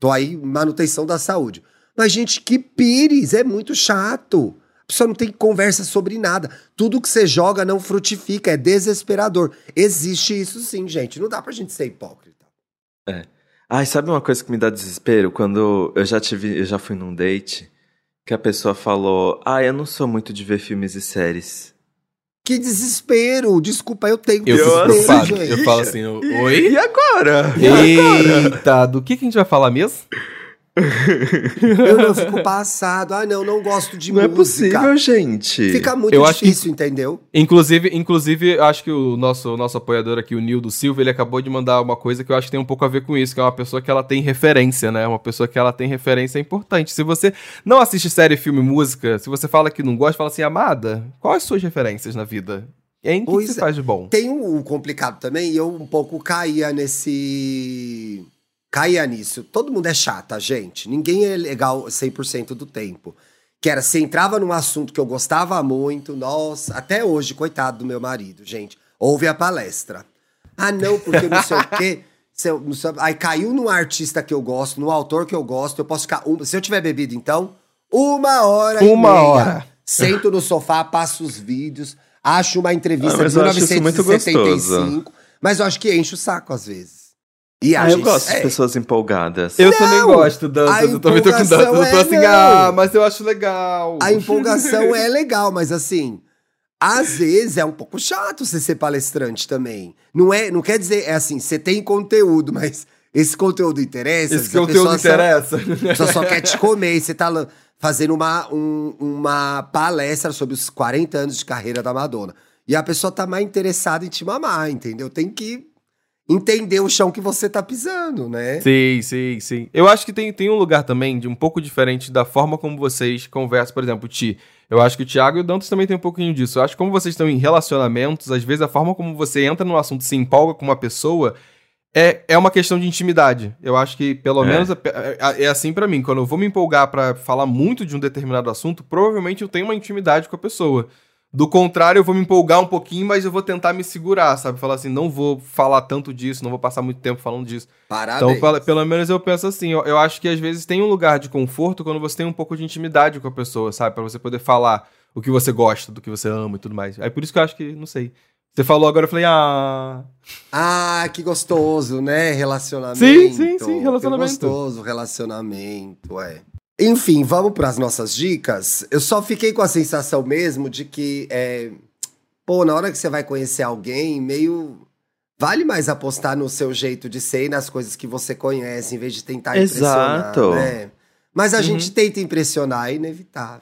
Tô aí, manutenção da saúde. Mas, gente, que pires. É muito chato. A pessoa não tem conversa sobre nada. Tudo que você joga não frutifica, é desesperador. Existe isso sim, gente. Não dá pra gente ser hipócrita. É. Ai, sabe uma coisa que me dá desespero? Quando eu já tive, eu já fui num date que a pessoa falou: ah, eu não sou muito de ver filmes e séries. Que desespero! Desculpa, eu tenho eu desespero, gente. Eu falo assim, eu, oi? E agora? E agora? Eita, do que, que a gente vai falar mesmo? Eu não fico passado. Ah, não, não gosto de não música. Não é possível, gente. Fica muito eu difícil, que, entendeu? Inclusive, inclusive, acho que o nosso, nosso apoiador aqui, o Nildo Silva, ele acabou de mandar uma coisa que eu acho que tem um pouco a ver com isso, que é uma pessoa que ela tem referência, né? Uma pessoa que ela tem referência é importante. Se você não assiste série, filme, música, se você fala que não gosta, fala assim, amada, quais as suas referências na vida? Em que, que você faz de bom? Tem um complicado também, e eu um pouco caía nesse... Caia nisso. Todo mundo é chata, gente. Ninguém é legal cem por cento do tempo. Que era, se entrava num assunto que eu gostava muito, nossa, até hoje, coitado do meu marido, gente, ouve a palestra. Ah, não, porque não sei o quê. Se eu, não sei, aí caiu num artista que eu gosto, num autor que eu gosto, eu posso ficar... Um, se eu tiver bebido, então, uma hora uma e meia. hora. Sento no sofá, passo os vídeos, acho uma entrevista ah, de mil novecentos e setenta e cinco. Mas eu acho que enche o saco, às vezes. E ah, eu gente, gosto é. de pessoas empolgadas. Eu não, também gosto de dança, eu também tô com dança. Eu tô assim, ah, mas eu acho legal. A empolgação é legal, mas assim, às vezes é um pouco chato você ser palestrante também. Não, é, não quer dizer, é assim, você tem conteúdo, mas esse conteúdo interessa. Esse conteúdo interessa. Só, a pessoa só quer te comer e você tá fazendo uma, um, uma palestra sobre os quarenta anos de carreira da Madonna. E a pessoa tá mais interessada em te mamar, entendeu? Tem que... entender o chão que você tá pisando, né? Sim, sim, sim. Eu acho que tem, tem um lugar também de um pouco diferente da forma como vocês conversam. Por exemplo, o Ti. Eu acho que o Thiago e o Dantas também tem um pouquinho disso. Eu acho que como vocês estão em relacionamentos, às vezes a forma como você entra no assunto, se empolga com uma pessoa, é, é uma questão de intimidade. Eu acho que, pelo é. menos, é, é, é assim pra mim. Quando eu vou me empolgar pra falar muito de um determinado assunto, provavelmente eu tenho uma intimidade com a pessoa. Do contrário, eu vou me empolgar um pouquinho, mas eu vou tentar me segurar, sabe? Falar assim, não vou falar tanto disso, não vou passar muito tempo falando disso. Parabéns. Então, pelo menos eu penso assim, eu, eu acho que às vezes tem um lugar de conforto quando você tem um pouco de intimidade com a pessoa, sabe? Pra você poder falar o que você gosta, do que você ama e tudo mais. Aí por isso que eu acho que, não sei... Você falou agora, eu falei, ah... Ah, que gostoso, né? Relacionamento. Sim, sim, sim, relacionamento. Que gostoso, relacionamento, é... Enfim, vamos para as nossas dicas. Eu só fiquei com a sensação mesmo de que, é, pô, na hora que você vai conhecer alguém, meio vale mais apostar no seu jeito de ser e nas coisas que você conhece, em vez de tentar impressionar. Exato. Né? Mas a uhum. gente tenta impressionar, é inevitável.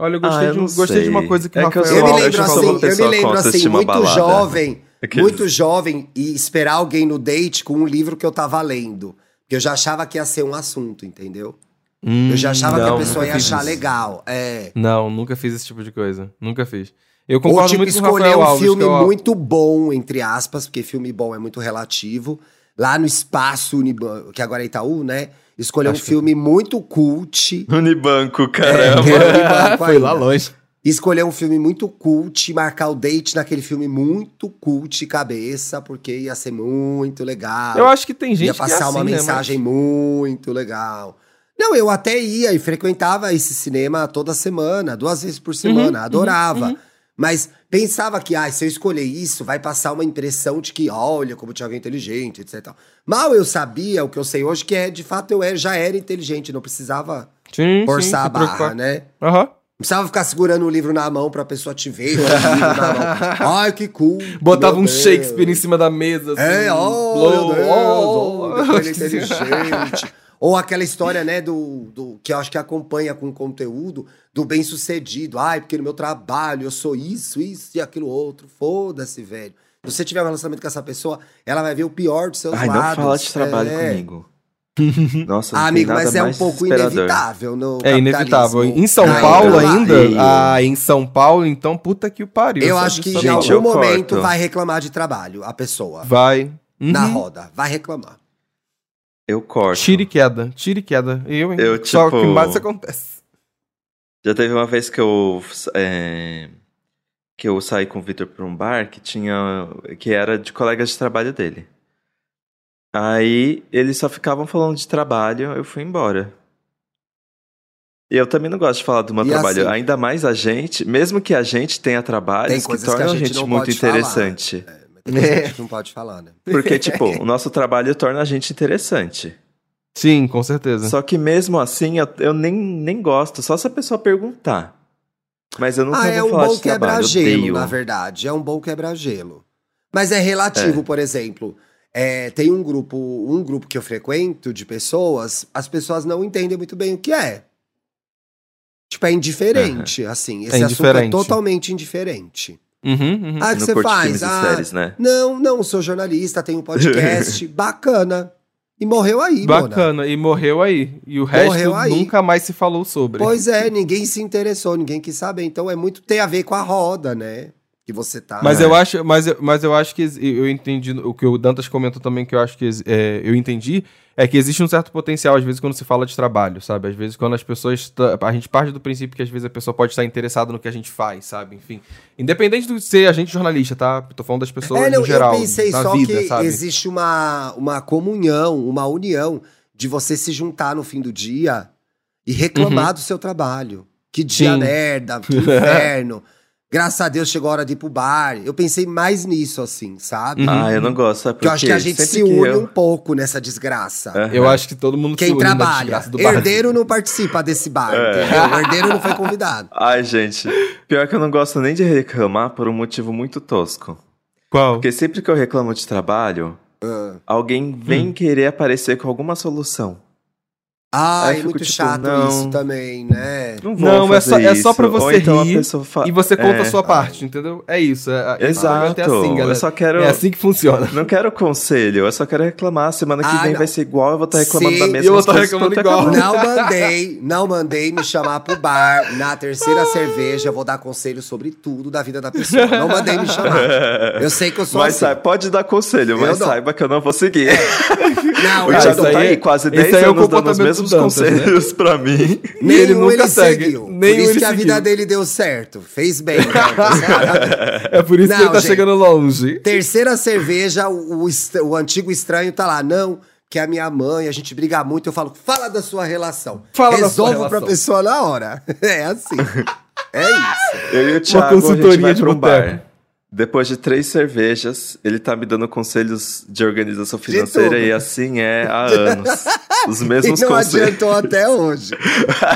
Olha, eu gostei, ah, de, eu gostei de uma coisa que é Rafael... Que eu, eu me lembro eu assim, eu me lembro assim muito balada. jovem, Aqueles... muito jovem, e esperar alguém no date com um livro que eu tava lendo. Eu já achava que ia ser um assunto, entendeu? Hum, eu já achava não, que a pessoa ia achar isso. legal. É. Não, nunca fiz esse tipo de coisa. Nunca fiz. Eu concordo Ou, tipo, muito com o Rafael Alves. Escolher um filme eu... muito bom, entre aspas, porque filme bom é muito relativo. Lá no Espaço, Unibanco, que agora é Itaú, né? Escolher Acho um filme que... muito cult. Unibanco, caramba. É, Unibanco foi lá longe. Escolher um filme muito cult, marcar o date naquele filme muito cult cabeça, porque ia ser muito legal. Eu acho que tem gente que ia passar que é assim, uma mensagem né, mas... muito legal. Não, eu até ia e frequentava esse cinema toda semana, duas vezes por semana, uhum, adorava. Uhum, uhum. Mas pensava que, ah, se eu escolher isso, vai passar uma impressão de que, olha, como o Thiago é inteligente, etcétera. Mal eu sabia o que eu sei hoje, que é, de fato, eu era, já era inteligente, não precisava sim, forçar sim, a barra, né? Aham. Uhum. Não precisava ficar segurando o livro na mão pra pessoa te ver com o livro na mão. Ai, que cool. Botava um Deus. Shakespeare em cima da mesa, assim. É, ó, meu Deus, ele é inteligente. Ou aquela história, né, do, do que eu acho que acompanha com o conteúdo, do bem-sucedido. Ai, porque no meu trabalho eu sou isso, isso e aquilo outro. Foda-se, velho. Se você tiver um relacionamento com essa pessoa, ela vai ver o pior dos seus Ai, lados. Ai, não fala de trabalho é... comigo. Nossa, não Amigo, mas é um pouco inevitável no É inevitável. Em São ah, Paulo ainda? Ei. Ah, em São Paulo, então, puta que o pariu. Eu acho que em algum momento corto. vai reclamar de trabalho, a pessoa. Vai. Uhum. Na roda, vai reclamar. Eu corto. Tira e queda, tira e queda. Eu, hein? Eu, tipo, só que mais acontece. Já teve uma vez que eu é, que eu saí com o Vitor pra um bar que tinha, que era de colegas de trabalho dele. Aí eles só ficavam falando de trabalho, eu fui embora. E eu também não gosto de falar do meu e trabalho. Assim, ainda mais a gente, mesmo que a gente tenha trabalhos que tornam a gente, a gente muito interessante. Falar. É. A gente não pode falar, né? Porque, tipo, o nosso trabalho torna a gente interessante. Sim, com certeza. Só que mesmo assim, eu, eu nem, nem gosto. Só se a pessoa perguntar. Mas eu nunca ah, vou é um falar bom de trabalho. É um bom quebra-gelo, na verdade. É um bom quebra-gelo. Mas é relativo, é. por exemplo. É, tem um grupo, um grupo que eu frequento de pessoas. As pessoas não entendem muito bem o que é. Tipo, é indiferente, uhum. assim. Esse é assunto é totalmente indiferente. Uhum, uhum. Ah, que você faz? Ah, séries, né? Não, não, sou jornalista, tenho um podcast, bacana. E morreu aí, Bacana, Mona. e morreu aí. E o morreu resto aí. nunca mais se falou sobre. Pois é, ninguém se interessou, ninguém quis saber. Então é muito ter a ver com a roda, né? Que você tá... Mas, né? eu, acho, mas, eu, mas eu acho que eu entendi, o que o Dantas comentou também, que eu acho que é, eu entendi, é que existe um certo potencial, às vezes, quando se fala de trabalho, sabe? Às vezes, quando as pessoas... A gente parte do princípio que, às vezes, a pessoa pode estar interessada no que a gente faz, sabe? Enfim, independente de ser a gente jornalista, tá? Tô falando das pessoas é, não, no geral, eu pensei na só vida, que sabe? Existe uma, uma comunhão, uma união de você se juntar no fim do dia e reclamar uhum. do seu trabalho. Que dia Sim. merda, que inferno... Graças a Deus chegou a hora de ir pro bar. Eu pensei mais nisso, assim, sabe? Ah, eu não gosto. Porque, porque eu acho que a gente se une eu... um pouco nessa desgraça. Uhum. Eu acho que todo mundo Quem se une trabalha, na desgraça do bar. Herdeiro não participa desse bar, é. entendeu? Herdeiro não foi convidado. Ai, gente. Pior que eu não gosto nem de reclamar por um motivo muito tosco. Qual? Porque sempre que eu reclamo de trabalho, uh. alguém vem hum. querer aparecer com alguma solução. Ah, é muito tipo, chato não, isso também, né? Não vou não, fazer é só, isso. Não, é só pra você então rir fa... e você conta é. a sua parte, entendeu? É isso. É, é, Exato. É, assim, eu só quero... é assim que funciona. Não quero conselho, eu só quero reclamar. Semana que ah, vem não. vai ser igual, eu vou estar tá reclamando Sim, da mesma eu vou tá reclamando igual. Não mandei, não mandei me chamar pro bar. Na terceira cerveja, eu vou dar conselho sobre tudo da vida da pessoa. Não mandei me chamar. Eu sei que eu sou mas assim. Sai, pode dar conselho, eu mas dou. saiba que eu não vou seguir. É. Não, o Thiago tá aí quase dez anos dando os mesmos Dantas, conselhos né? pra mim. Nem ele nunca ele segue. Seguiu. Nem por isso ele que seguiu. A vida dele deu certo. Fez bem. Né? É por isso não, que ele tá gente, chegando longe. Terceira cerveja, o, o, o antigo estranho tá lá. Não, que a minha mãe, a gente briga muito. Eu falo, fala da sua relação. Fala Resolvo da sua pra relação. Pessoa na hora. É assim. É isso. Eu e o Thiago, Uma consultoria a gente vai de um bar. Depois de três cervejas, ele tá me dando conselhos de organização financeira de e assim é há anos. Os mesmos e não conselhos. Não adiantou até hoje.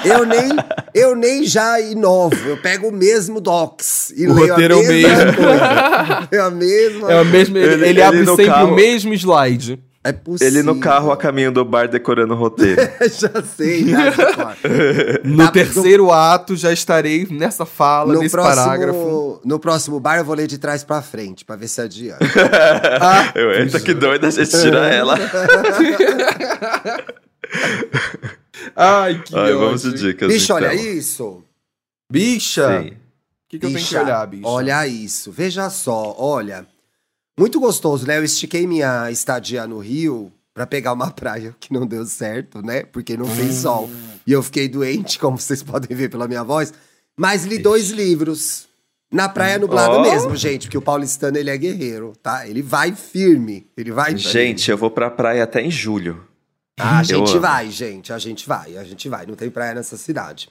Eu nem, eu nem já inovo. Eu pego o mesmo docs e o leio a mesma mesmo. coisa. É a mesma... É a mesma ele, ele, ele abre ele sempre carro, o mesmo slide. É possível. Ele no carro a caminho do bar decorando o roteiro. já sei. Já, claro. No tá, terceiro no... ato já estarei nessa fala, no nesse próximo, parágrafo. No próximo bar eu vou ler de trás pra frente, pra ver se adianta. ah, eu, eita, que doida, a gente tira ela. Ai, que Ai, vamos de dicas. Bicho, então. olha isso. Bicha. Sim. O que, que bicha, eu tenho que olhar, bicha? Olha isso, veja só, olha. Muito gostoso, né? Eu estiquei minha estadia no Rio pra pegar uma praia que não deu certo, né? Porque não fez sol. E eu fiquei doente, como vocês podem ver pela minha voz. Mas li dois livros. Na praia nublado oh. mesmo, gente. Porque o paulistano, ele é guerreiro, tá? Ele vai firme. Ele vai... Gente, eu vou pra praia até em julho. Ah, a gente vai, gente. A gente vai, a gente vai. Não tem praia nessa cidade.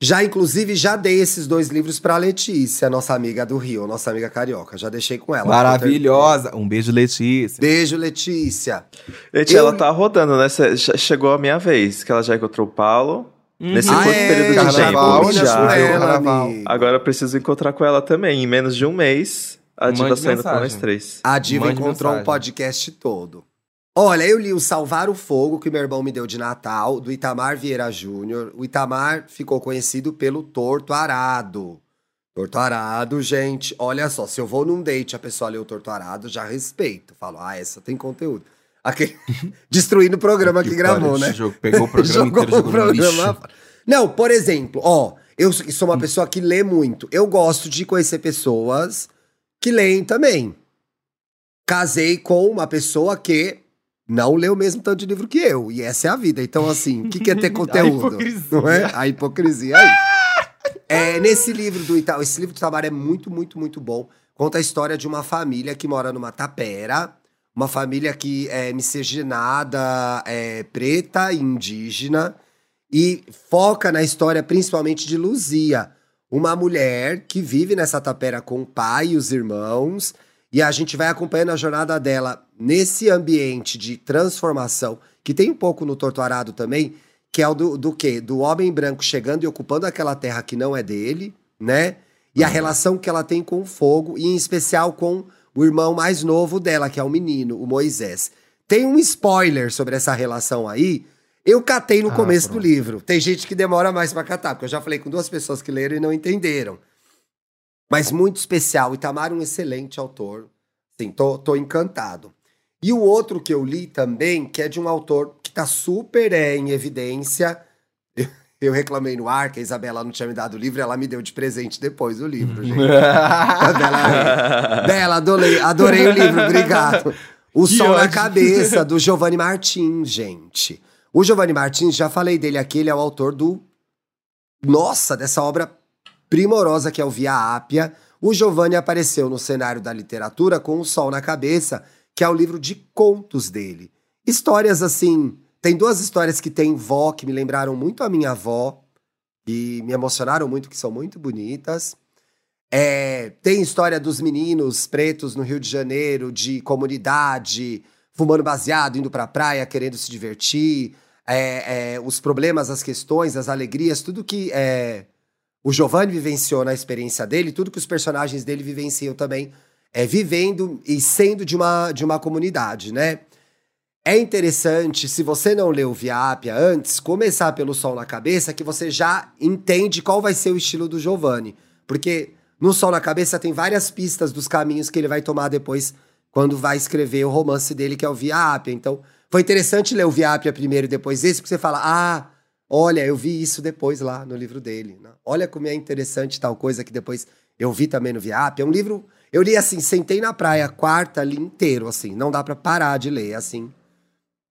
Já, inclusive, já dei esses dois livros pra Letícia, nossa amiga do Rio, nossa amiga carioca. Já deixei com ela. Maravilhosa! Um beijo, Letícia. Beijo, Letícia. Letícia, eu... ela tá rodando, né? Chegou a minha vez, que ela já encontrou o Paulo. Hum. Nesse ah, é, período de carnaval, tempo. Já. Ela, agora eu preciso encontrar com ela também. Em menos de um mês, a Diva saindo mensagem. Com nós três. A Diva Mande encontrou mensagem. Um podcast todo. Olha, eu li o Salvar o Fogo, que meu irmão me deu de Natal, do Itamar Vieira Júnior. O Itamar ficou conhecido pelo Torto Arado. Torto Arado, gente, olha só, se eu vou num date e a pessoa lê o Torto Arado, já respeito. Falo, ah, essa tem conteúdo. Aquele... Destruindo o programa que, que gravou, né? Jogo. Pegou o programa jogou inteiro, jogou o programa. Não, por exemplo, ó, eu sou uma pessoa que lê muito. Eu gosto de conhecer pessoas que leem também. Casei com uma pessoa que... não leu o mesmo tanto de livro que eu. E essa é a vida. Então, assim, o que, que é ter conteúdo? A hipocrisia. Não é? A hipocrisia aí. É, nesse livro do Itamar... Esse livro do Itamar é muito, muito, muito bom. Conta a história de uma família que mora numa tapera. Uma família que é miscigenada, é, preta e indígena. E foca na história principalmente de Luzia. Uma mulher que vive nessa tapera com o pai e os irmãos... E a gente vai acompanhando a jornada dela nesse ambiente de transformação, que tem um pouco no Torto Arado também, que é o do, do quê? Do homem branco chegando e ocupando aquela terra que não é dele, né? E a relação que ela tem com o fogo, e em especial com o irmão mais novo dela, que é o menino, o Moisés. Tem um spoiler sobre essa relação aí, eu catei no ah, começo pronto. do livro. Tem gente que demora mais pra catar, porque eu já falei com duas pessoas que leram e não entenderam. Mas muito especial. Itamar é um excelente autor. Sim, tô, tô encantado. E o outro que eu li também, que é de um autor que tá super é, em evidência. Eu, eu reclamei no ar que a Isabela não tinha me dado o livro, ela me deu de presente depois o livro, gente. Bela, Bela adorei, adorei o livro, obrigado. O que Sol ódio. Na Cabeça, do Geovani Martins, gente. O Geovani Martins, já falei dele aqui, ele é o autor do... Nossa, dessa obra... primorosa, que é o Via Ápia. O Geovani apareceu no cenário da literatura com O Sol na Cabeça, que é o livro de contos dele. Histórias assim... Tem duas histórias que tem vó, que me lembraram muito a minha avó, e me emocionaram muito, que são muito bonitas. É, tem história dos meninos pretos no Rio de Janeiro, de comunidade, fumando baseado, indo pra praia, querendo se divertir. É, é, os problemas, as questões, as alegrias, tudo que... É, o Geovani vivenciou na experiência dele, tudo que os personagens dele vivenciam também, é vivendo e sendo de uma, de uma comunidade, né? É interessante, se você não leu Via Ápia antes, começar pelo Sol na Cabeça, que você já entende qual vai ser o estilo do Geovani. Porque no Sol na Cabeça tem várias pistas dos caminhos que ele vai tomar depois, quando vai escrever o romance dele, que é o Via Ápia. Então, foi interessante ler o Via Ápia primeiro e depois esse, porque você fala, ah... olha, eu vi isso depois lá no livro dele. Né? Olha como é interessante tal coisa que depois eu vi também no Via Ápia. É um livro... Eu li assim, sentei na praia, quarta, li inteiro, assim. Não dá pra parar de ler, assim.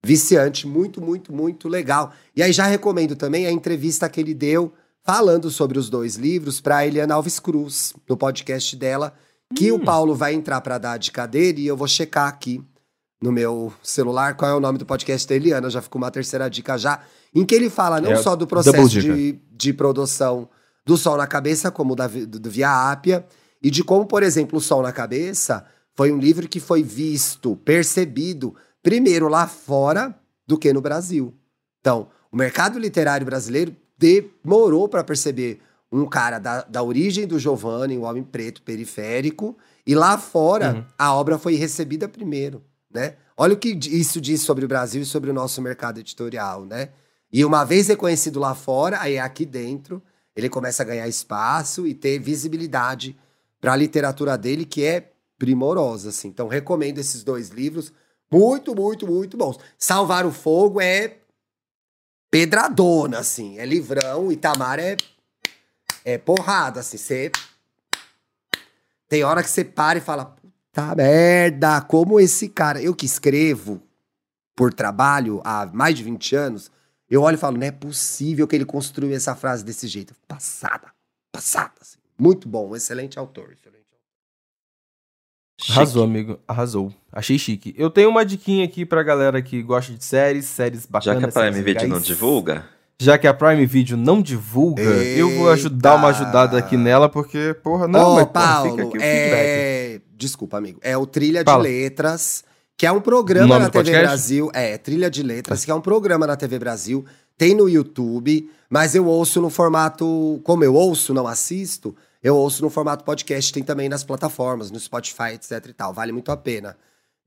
Viciante, muito, muito, muito legal. E aí já recomendo também a entrevista que ele deu falando sobre os dois livros pra Eliana Alves Cruz, no podcast dela, que hum. o Paulo vai entrar pra dar a dica dele e eu vou checar aqui no meu celular qual é o nome do podcast da Eliana. Já ficou uma terceira dica já. Em que ele fala não é só do processo de, de produção do Sol na Cabeça, como da, do, do Via Ápia, e de como, por exemplo, o Sol na Cabeça foi um livro que foi visto, percebido, primeiro lá fora do que no Brasil. Então, o mercado literário brasileiro demorou para perceber um cara da, da origem do Geovani, um homem preto periférico, e lá fora uhum. a obra foi recebida primeiro, né? Olha o que isso diz sobre o Brasil e sobre o nosso mercado editorial, né? E uma vez reconhecido lá fora, aí aqui dentro, ele começa a ganhar espaço e ter visibilidade para a literatura dele, que é primorosa, assim. Então, recomendo esses dois livros. Muito, muito, muito bons. Salvar o Fogo é pedradona, assim. É livrão. Itamar é, é porrada, assim. Você... Tem hora que você para e fala, puta merda, como esse cara... Eu que escrevo por trabalho há mais de vinte anos, eu olho e falo, não é possível que ele construiu essa frase desse jeito. Passada, passada, assim. Muito bom, excelente autor, excelente. Chique. Arrasou, amigo. Arrasou. Achei chique. Eu tenho uma diquinha aqui pra galera que gosta de séries, séries bacanas. Já que a Prime Video não divulga? Já que a Prime Video não divulga, Eita. eu vou ajudar, dar uma ajudada aqui nela, porque, porra, não, oh, mas, Paulo, porra, fica aqui o é... feedback. Desculpa, amigo. É o Trilha Fala. de Letras, que é um programa na T V podcast? Brasil. É, Trilha de Letras, que é um programa na T V Brasil. Tem no YouTube, mas eu ouço no formato... Como eu ouço, não assisto... Eu ouço no formato podcast, tem também nas plataformas, no Spotify, etc e tal. Vale muito a pena.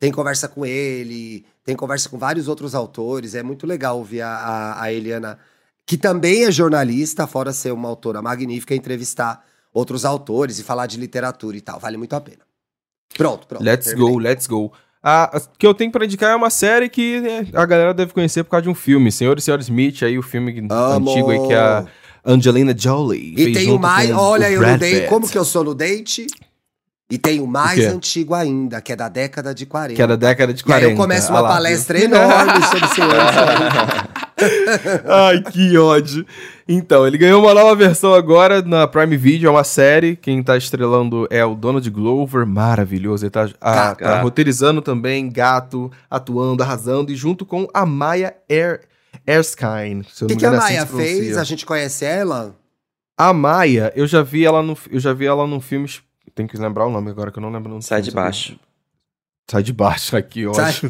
Tem conversa com ele, tem conversa com vários outros autores. É muito legal ouvir a, a, a Eliana, que também é jornalista, fora ser uma autora magnífica, entrevistar outros autores e falar de literatura e tal. Vale muito a pena. Pronto, pronto. Let's terminei. go, let's go. A, a que eu tenho pra indicar é uma série que a galera deve conhecer por causa de um filme. Senhor e Senhora Smith, aí o filme Amor. antigo aí que a... Angelina Jolie. E tem o mais... Olha, eu não dei... Como que eu sou no date? E tem o mais antigo ainda, que é da década de quarenta. Que é da década de quarenta. E aí eu começo ah, uma lá, palestra viu? enorme sobre o senhor. Ai, que ódio. Então, ele ganhou uma nova versão agora na Prime Video, é uma série. Quem tá estrelando é o Donald Glover, maravilhoso. Ele tá, a, tá roteirizando também, gato, atuando, arrasando. E junto com a Maya Erskine. Erskine. O que, que a Maya assim fez? A gente conhece ela? A Maya, eu já vi ela no, eu já vi ela num filme... Tem que lembrar o nome agora, que eu não lembro. Não Sai de Baixo. Sabe. Sai de Baixo, aqui, eu Sai... acho.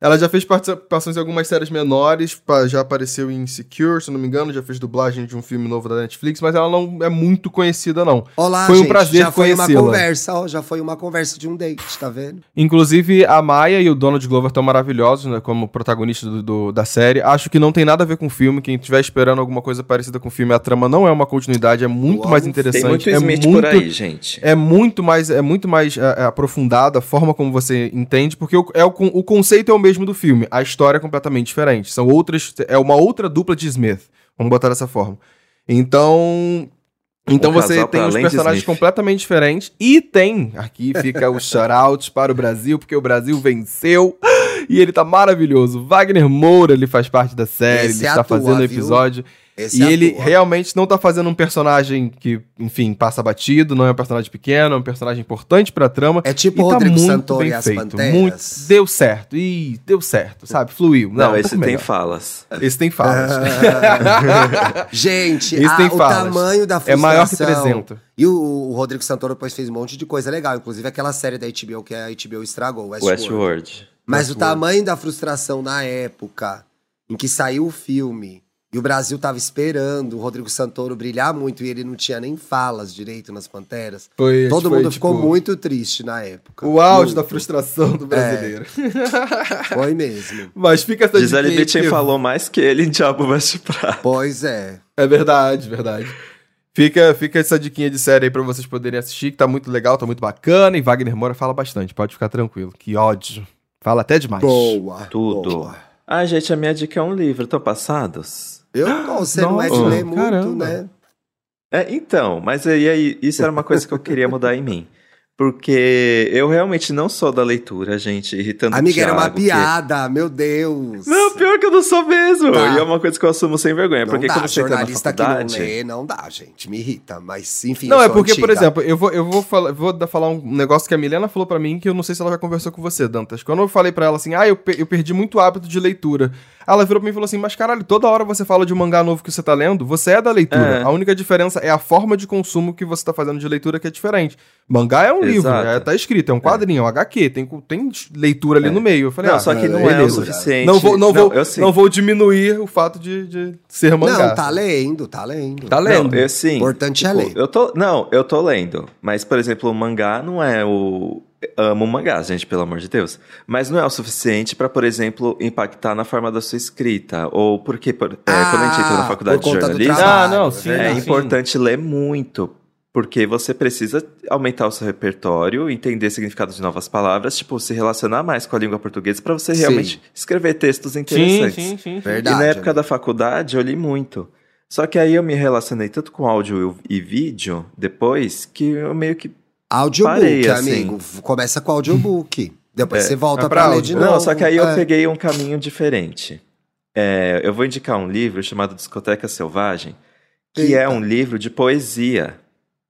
Ela já fez participações em algumas séries menores, já apareceu em Insecure, se não me engano, já fez dublagem de um filme novo da Netflix, mas ela não é muito conhecida, não. Olá, foi um gente, prazer já foi uma conversa, ó, já foi uma conversa de um date, tá vendo? Inclusive, a Maya e o Donald Glover estão maravilhosos, né, como protagonistas do, do, da série. Acho que não tem nada a ver com o filme, quem estiver esperando alguma coisa parecida com o filme, a trama não é uma continuidade, é muito Uau, mais interessante. Tem muito é Smith muito, por aí, gente. É muito mais, é muito mais é, é, aprofundada a forma como você entende, porque o, é o, o conceito é o mesmo mesmo do filme, a história é completamente diferente. São outras, é uma outra dupla de Smith, vamos botar dessa forma. Então, então você tem os personagens completamente diferentes e tem, aqui fica o shout-out para o Brasil, porque o Brasil venceu e ele tá maravilhoso. Wagner Moura, ele faz parte da série, ele está fazendo episódio. Esse e atua. Ele realmente não tá fazendo um personagem que, enfim, passa batido, não é um personagem pequeno, é um personagem importante pra trama. É tipo o Rodrigo tá Santoro e as feito, Panteras. Muito, deu certo, e deu certo, sabe? Fluiu. Não, não esse um tem melhor. falas. Esse tem falas. Gente, esse a, tem o falas. tamanho da frustração. É maior que trezentos. E o, o Rodrigo Santoro depois fez um monte de coisa legal, inclusive aquela série da H B O que a H B O estragou, Westworld. Westworld. Mas Westworld. o tamanho da frustração na época em que saiu o filme... E o Brasil tava esperando o Rodrigo Santoro brilhar muito e ele não tinha nem falas direito nas Panteras. Foi, Todo foi, mundo tipo, ficou muito triste na época. O auge muito. da frustração do brasileiro. É. Foi mesmo. Mas fica essa dica. Gisele Bündchen falou mais que ele em Diabo Veste Prada. Pois é. É verdade, verdade. Fica, fica essa diquinha de série aí pra vocês poderem assistir, que tá muito legal, tá muito bacana. E Wagner Moura fala bastante, pode ficar tranquilo. Que ódio. Fala até demais. Boa. Tudo. Boa. Ah, gente, a minha dica é um livro. Estão passados? Eu não, você não, não é de ler muito, caramba. né? É, então, mas aí, aí isso era uma coisa que eu queria mudar em mim. Porque eu realmente não sou da leitura, gente, irritando o Thiago. Amiga, era uma piada, que... meu Deus. Não, pior que eu não sou mesmo. Tá. E é uma coisa que eu assumo sem vergonha. Não porque dá, como jornalista tá faculdade... que não lê, não dá, gente. Me irrita, mas enfim, Não, é porque, antiga. por exemplo, eu vou, eu vou, falar, vou falar um negócio que a Milena falou pra mim, que eu não sei se ela já conversou com você, Dantas. Quando eu falei pra ela assim, ah, eu, pe- eu perdi muito hábito de leitura. Ela virou pra mim e falou assim, mas caralho, toda hora você fala de um mangá novo que você tá lendo, você é da leitura. É. A única diferença é a forma de consumo que você tá fazendo de leitura que é diferente. Mangá é um Exato. livro, já tá escrito, é um quadrinho, é um H Q, tem, tem leitura ali é. no meio. Eu falei, não, ah, só que não beleza. é o suficiente. Não vou, não, não, vou, não vou diminuir o fato de, de ser mangá. Não, tá lendo, tá lendo. Tá lendo. Não, eu, sim, importante tipo, é ler. Eu tô, não, eu tô lendo, mas, por exemplo, o mangá não é o... Amo mangá, gente, pelo amor de Deus. Mas não é o suficiente pra, por exemplo, impactar na forma da sua escrita. Ou porque, por, é, ah, quando a gente entra na faculdade de jornalismo, ah, não, sim, é não, importante sim. ler muito. Porque você precisa aumentar o seu repertório, entender significados de novas palavras, tipo, se relacionar mais com a língua portuguesa pra você realmente sim. escrever textos interessantes. Sim, sim, sim, sim. Verdade, e na época né? da faculdade eu li muito. Só que aí eu me relacionei tanto com áudio e vídeo depois que eu meio que audiobook, parei, assim. Amigo. Começa com audiobook. Depois é, você volta é pra, pra ler de novo. Não, só que aí é. eu peguei um caminho diferente. É, eu vou indicar um livro chamado Discoteca Selvagem, que Eita. é um livro de poesia.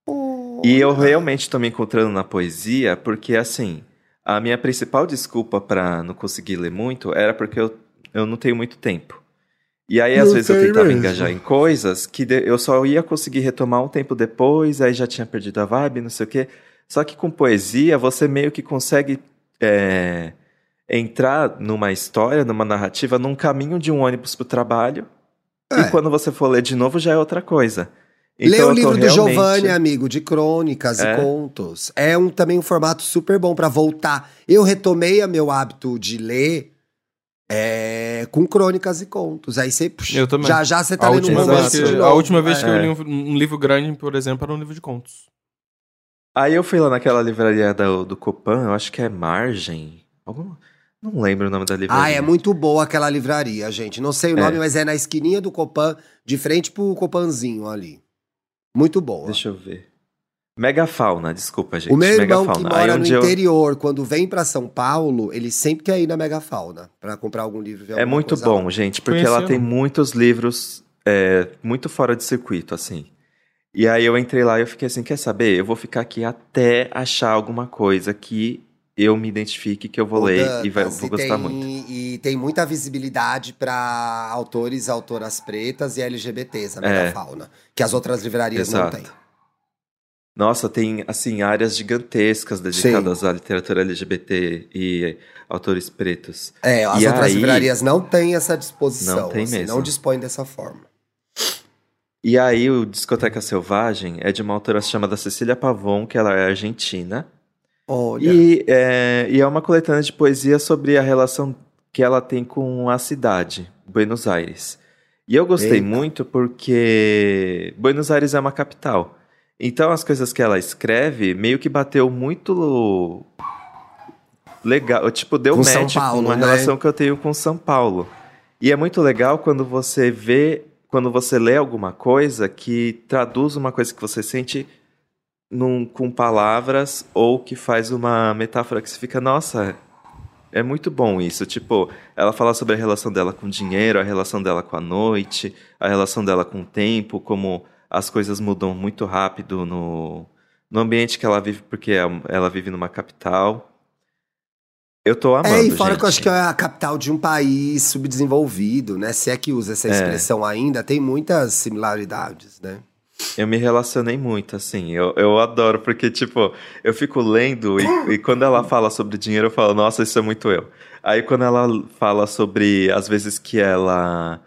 Oh, e eu realmente estou me encontrando na poesia, porque, assim, a minha principal desculpa para não conseguir ler muito era porque eu, eu não tenho muito tempo. E aí, às não vezes, eu tentava mesmo. engajar em coisas que de, eu só ia conseguir retomar um tempo depois, aí já tinha perdido a vibe, não sei o quê. Só que com poesia, você meio que consegue... É, entrar numa história, numa narrativa, num caminho de um ônibus pro trabalho. É. E quando você for ler de novo, já é outra coisa. Então, lê o livro do realmente... Geovani, amigo, de crônicas é. e contos. É um, também um formato super bom pra voltar. Eu retomei o meu hábito de ler é, com crônicas e contos. Aí você... Puxa, eu também. Já já você tá a lendo um romance que, de novo. A última vez é. que eu li um, um livro grande, por exemplo, era um livro de contos. Aí eu fui lá naquela livraria do, do Copan, eu acho que é Margem. Algum... Não lembro o nome da livraria. Ah, é muito boa aquela livraria, gente. Não sei o nome, é. mas é na esquininha do Copan, de frente pro Copanzinho ali. Muito boa. Deixa eu ver. Megafauna, desculpa, gente. O meu irmão Megafauna. que mora aí, no interior, eu... quando vem pra São Paulo, ele sempre quer ir na Megafauna pra comprar algum livro. É muito bom, lá. gente, porque Conheceu. ela tem muitos livros é, muito fora de circuito, assim. E aí eu entrei lá e eu fiquei assim, quer saber? Eu vou ficar aqui até achar alguma coisa que eu me identifique, que eu vou o ler Dantas, e vai, eu vou e gostar tem, muito. E tem muita visibilidade para autores, autoras pretas e L G B Ts, a Megafauna, é. que as outras livrarias Exato. não têm. Nossa, tem assim, áreas gigantescas dedicadas Sim. à literatura L G B T e autores pretos. É, as e outras aí, livrarias não têm essa disposição, não, tem assim, mesmo. não dispõem dessa forma. E aí, o Discoteca Selvagem é de uma autora chamada Cecília Pavon, que ela é argentina. Olha. E é, e é uma coletânea de poesia sobre a relação que ela tem com a cidade, Buenos Aires. E eu gostei Eita. muito porque Buenos Aires é uma capital. Então, as coisas que ela escreve meio que bateu muito legal. Tipo, deu com match São Paulo, com a né? relação que eu tenho com São Paulo. E é muito legal quando você vê... Quando você lê alguma coisa que traduz uma coisa que você sente num, com palavras ou que faz uma metáfora que você fica, nossa, é muito bom isso. Tipo, ela fala sobre a relação dela com o dinheiro, a relação dela com a noite, a relação dela com o tempo, como as coisas mudam muito rápido no, no ambiente que ela vive, porque ela vive numa capital. Eu tô amando, É, e fora gente. que eu acho que é a capital de um país subdesenvolvido, né? Se é que usa essa expressão é. ainda, tem muitas similaridades, né? Eu me relacionei muito, assim. Eu, eu adoro, porque, tipo, eu fico lendo e, e quando ela fala sobre dinheiro, eu falo, nossa, isso é muito eu. Aí quando ela fala sobre, às vezes, que ela...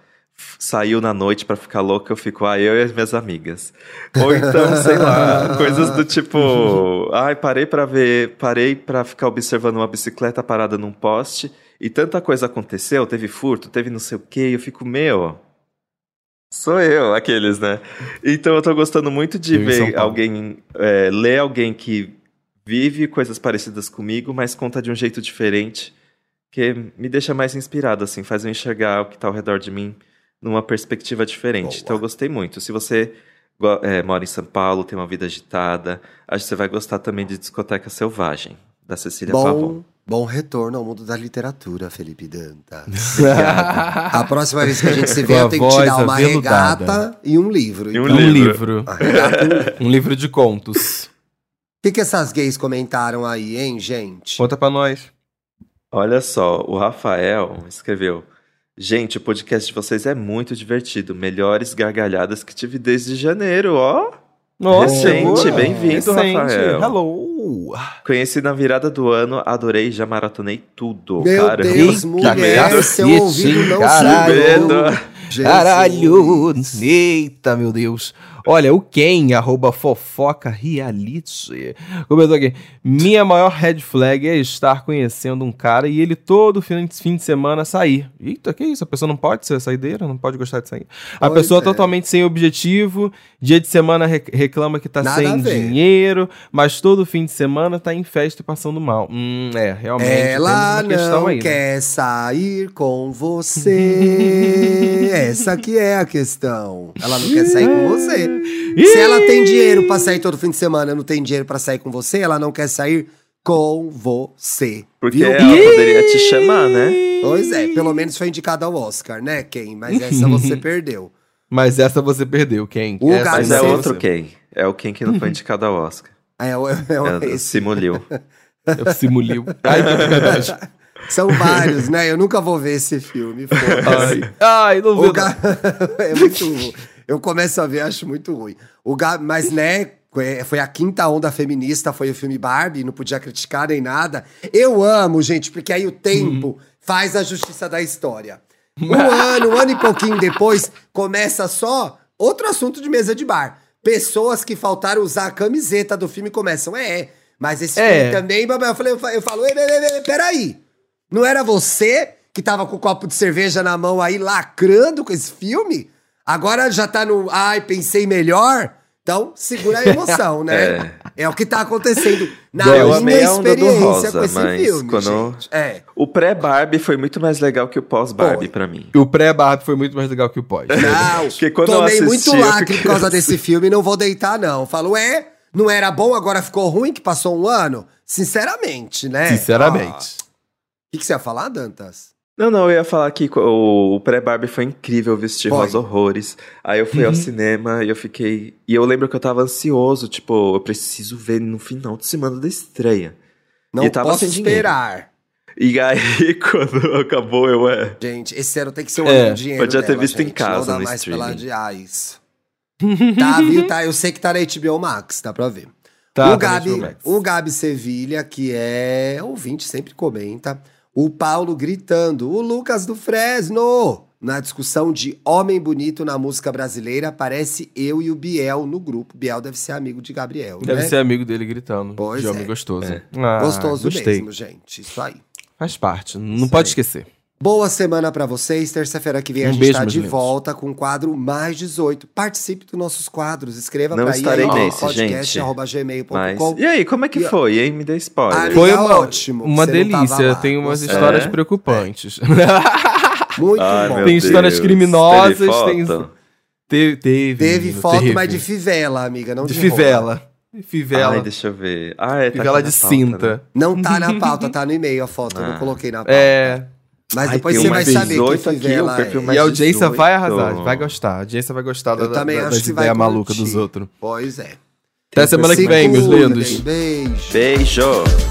saiu na noite pra ficar louca, eu fico, ah, eu e as minhas amigas. Ou então, sei lá, coisas do tipo, ai, parei pra ver, parei pra ficar observando uma bicicleta parada num poste, e tanta coisa aconteceu, teve furto, teve não sei o quê, e eu fico, meu, sou eu, aqueles, né? Então eu tô gostando muito de eu ver alguém, é, ler alguém que vive coisas parecidas comigo, mas conta de um jeito diferente, que me deixa mais inspirado, assim, faz eu enxergar o que tá ao redor de mim numa perspectiva diferente. Boa. Então eu gostei muito. Se você é, mora em São Paulo, tem uma vida agitada, acho que você vai gostar também de Discoteca Selvagem, da Cecília bom, Pavon. Bom retorno ao mundo da literatura, Felipe Dantas. Obrigado. A próxima vez que a gente se vê, eu tenho que te dar uma regata dada. e um livro. E um então. livro. Um livro. um livro de contos. O que, que essas gays comentaram aí, hein, gente? Conta pra nós. Olha só, o Rafael escreveu... Gente, o podcast de vocês é muito divertido. Melhores gargalhadas que tive desde janeiro, ó. Nossa, recente, bem-vindo, recente. Rafael. Hello. Conheci na virada do ano, adorei, já maratonei tudo. Meu Caramba. Deus, mulher, seu ouvido não se medo. Caralho, eita, meu Deus. Olha, o Ken, arroba fofoca reality, comentou aqui: minha maior red flag é estar conhecendo um cara e ele todo fim de semana sair. Eita, que isso? A pessoa não pode ser saideira, não pode gostar de sair. A pois pessoa é. totalmente sem objetivo, dia de semana reclama que tá Nada sem dinheiro, mas todo fim de semana tá em festa e passando mal. Hum, é, realmente. Ela não aí, quer né? sair com você. Essa que é a questão. Ela não quer sair com você. Se ela tem dinheiro pra sair todo fim de semana, não tem dinheiro pra sair com você, ela não quer sair com você. Porque viu? Ela poderia te chamar, né? Pois é, pelo menos foi indicada ao Oscar, né, Ken? Mas essa você perdeu. Mas essa você perdeu, Ken. O essa mas é outro você. Ken. É o Ken que não foi indicado ao Oscar. É, o, é, é, é Simuliu. Eu simuliu. Ai, que verdade. São vários, né? Eu nunca vou ver esse filme. Ai. Ai, não vou. Ga... é muito ruim. Eu começo a ver, acho muito ruim. O Ga... Mas, né? Foi a quinta onda feminista, foi o filme Barbie, não podia criticar nem nada. Eu amo, gente, porque aí o tempo hum. faz a justiça da história. Um ano, um ano e pouquinho depois, começa só outro assunto de mesa de bar. Pessoas que faltaram usar a camiseta do filme começam, é, é. Mas esse é. filme também, eu falei, eu falo, ei, ei, ei, peraí, não era você que tava com o copo de cerveja na mão aí, lacrando com esse filme? Agora já tá no, ai, pensei melhor? Então, segura a emoção, né? É, é o que tá acontecendo na Deu minha experiência Rosa, com esse mas filme, quando... é. O pré-Barbie foi muito mais legal que o pós-Barbie pra mim. O pré-Barbie foi muito mais legal que o pós. Não, porque quando tomei eu assisti, muito lacre por causa desse filme, não vou deitar, não. Falo, é... Não era bom, agora ficou ruim que passou um ano? Sinceramente, né? Sinceramente. O ah. que, que você ia falar, Dantas? Não, não, eu ia falar que o, o pré-Barbie foi incrível, vestir rosa horrores. Aí eu fui uhum. ao cinema e eu fiquei... E eu lembro que eu tava ansioso, tipo, eu preciso ver no final de semana da estreia. Não e tava posso sem esperar. Dinheiro. E aí, quando acabou, eu... é. Gente, esse ano tem que ser um é, dinheiro podia dela, ter visto gente, em casa, no streaming. Não dá mais streaming. Pela de ice. Tá, viu? Tá, eu sei que tá na H B O Max, dá pra ver. Tá, o Gabi, tá o Gabi Sevilha, que é ouvinte, sempre comenta. O Paulo gritando, o Lucas do Fresno! Na discussão de homem bonito na música brasileira, aparece eu e o Biel no grupo. Biel deve ser amigo de Gabriel, Deve né? ser amigo dele gritando. Pois de homem é. gostoso. É. Ah, gostoso gostei. mesmo, gente. Isso aí. Faz parte, não Isso pode aí. esquecer. Boa semana pra vocês, terça-feira que vem um a gente tá de lindos. volta com o quadro Mais dezoito. Participe dos nossos quadros, escreva Não pra estarei aí, nesse, podcast, gente. gmail ponto com. E aí, como é que foi, hein? Me dê spoiler. Ah, foi uma, ótimo, uma delícia, tem umas Você... histórias é? preocupantes. É. Muito Ai, bom. Tem histórias Deus. criminosas, teve tem... Foto? Teve, teve, teve foto, teve. mas de fivela, amiga, não de, de fivela. Roupa. Fivela. Ai, deixa eu ver. Ah, é, fivela tá de pauta, cinta. Né? Não tá na pauta, tá no e-mail a foto, ah. eu não coloquei na pauta. É... Mas Ai, depois você vai saber que foi vela é. E a audiência dezoito. Vai arrasar, vai gostar. A audiência vai gostar da, da, da ideia maluca dos outros. Pois é. Até semana que vem, meus lindos. Beijo. Beijo.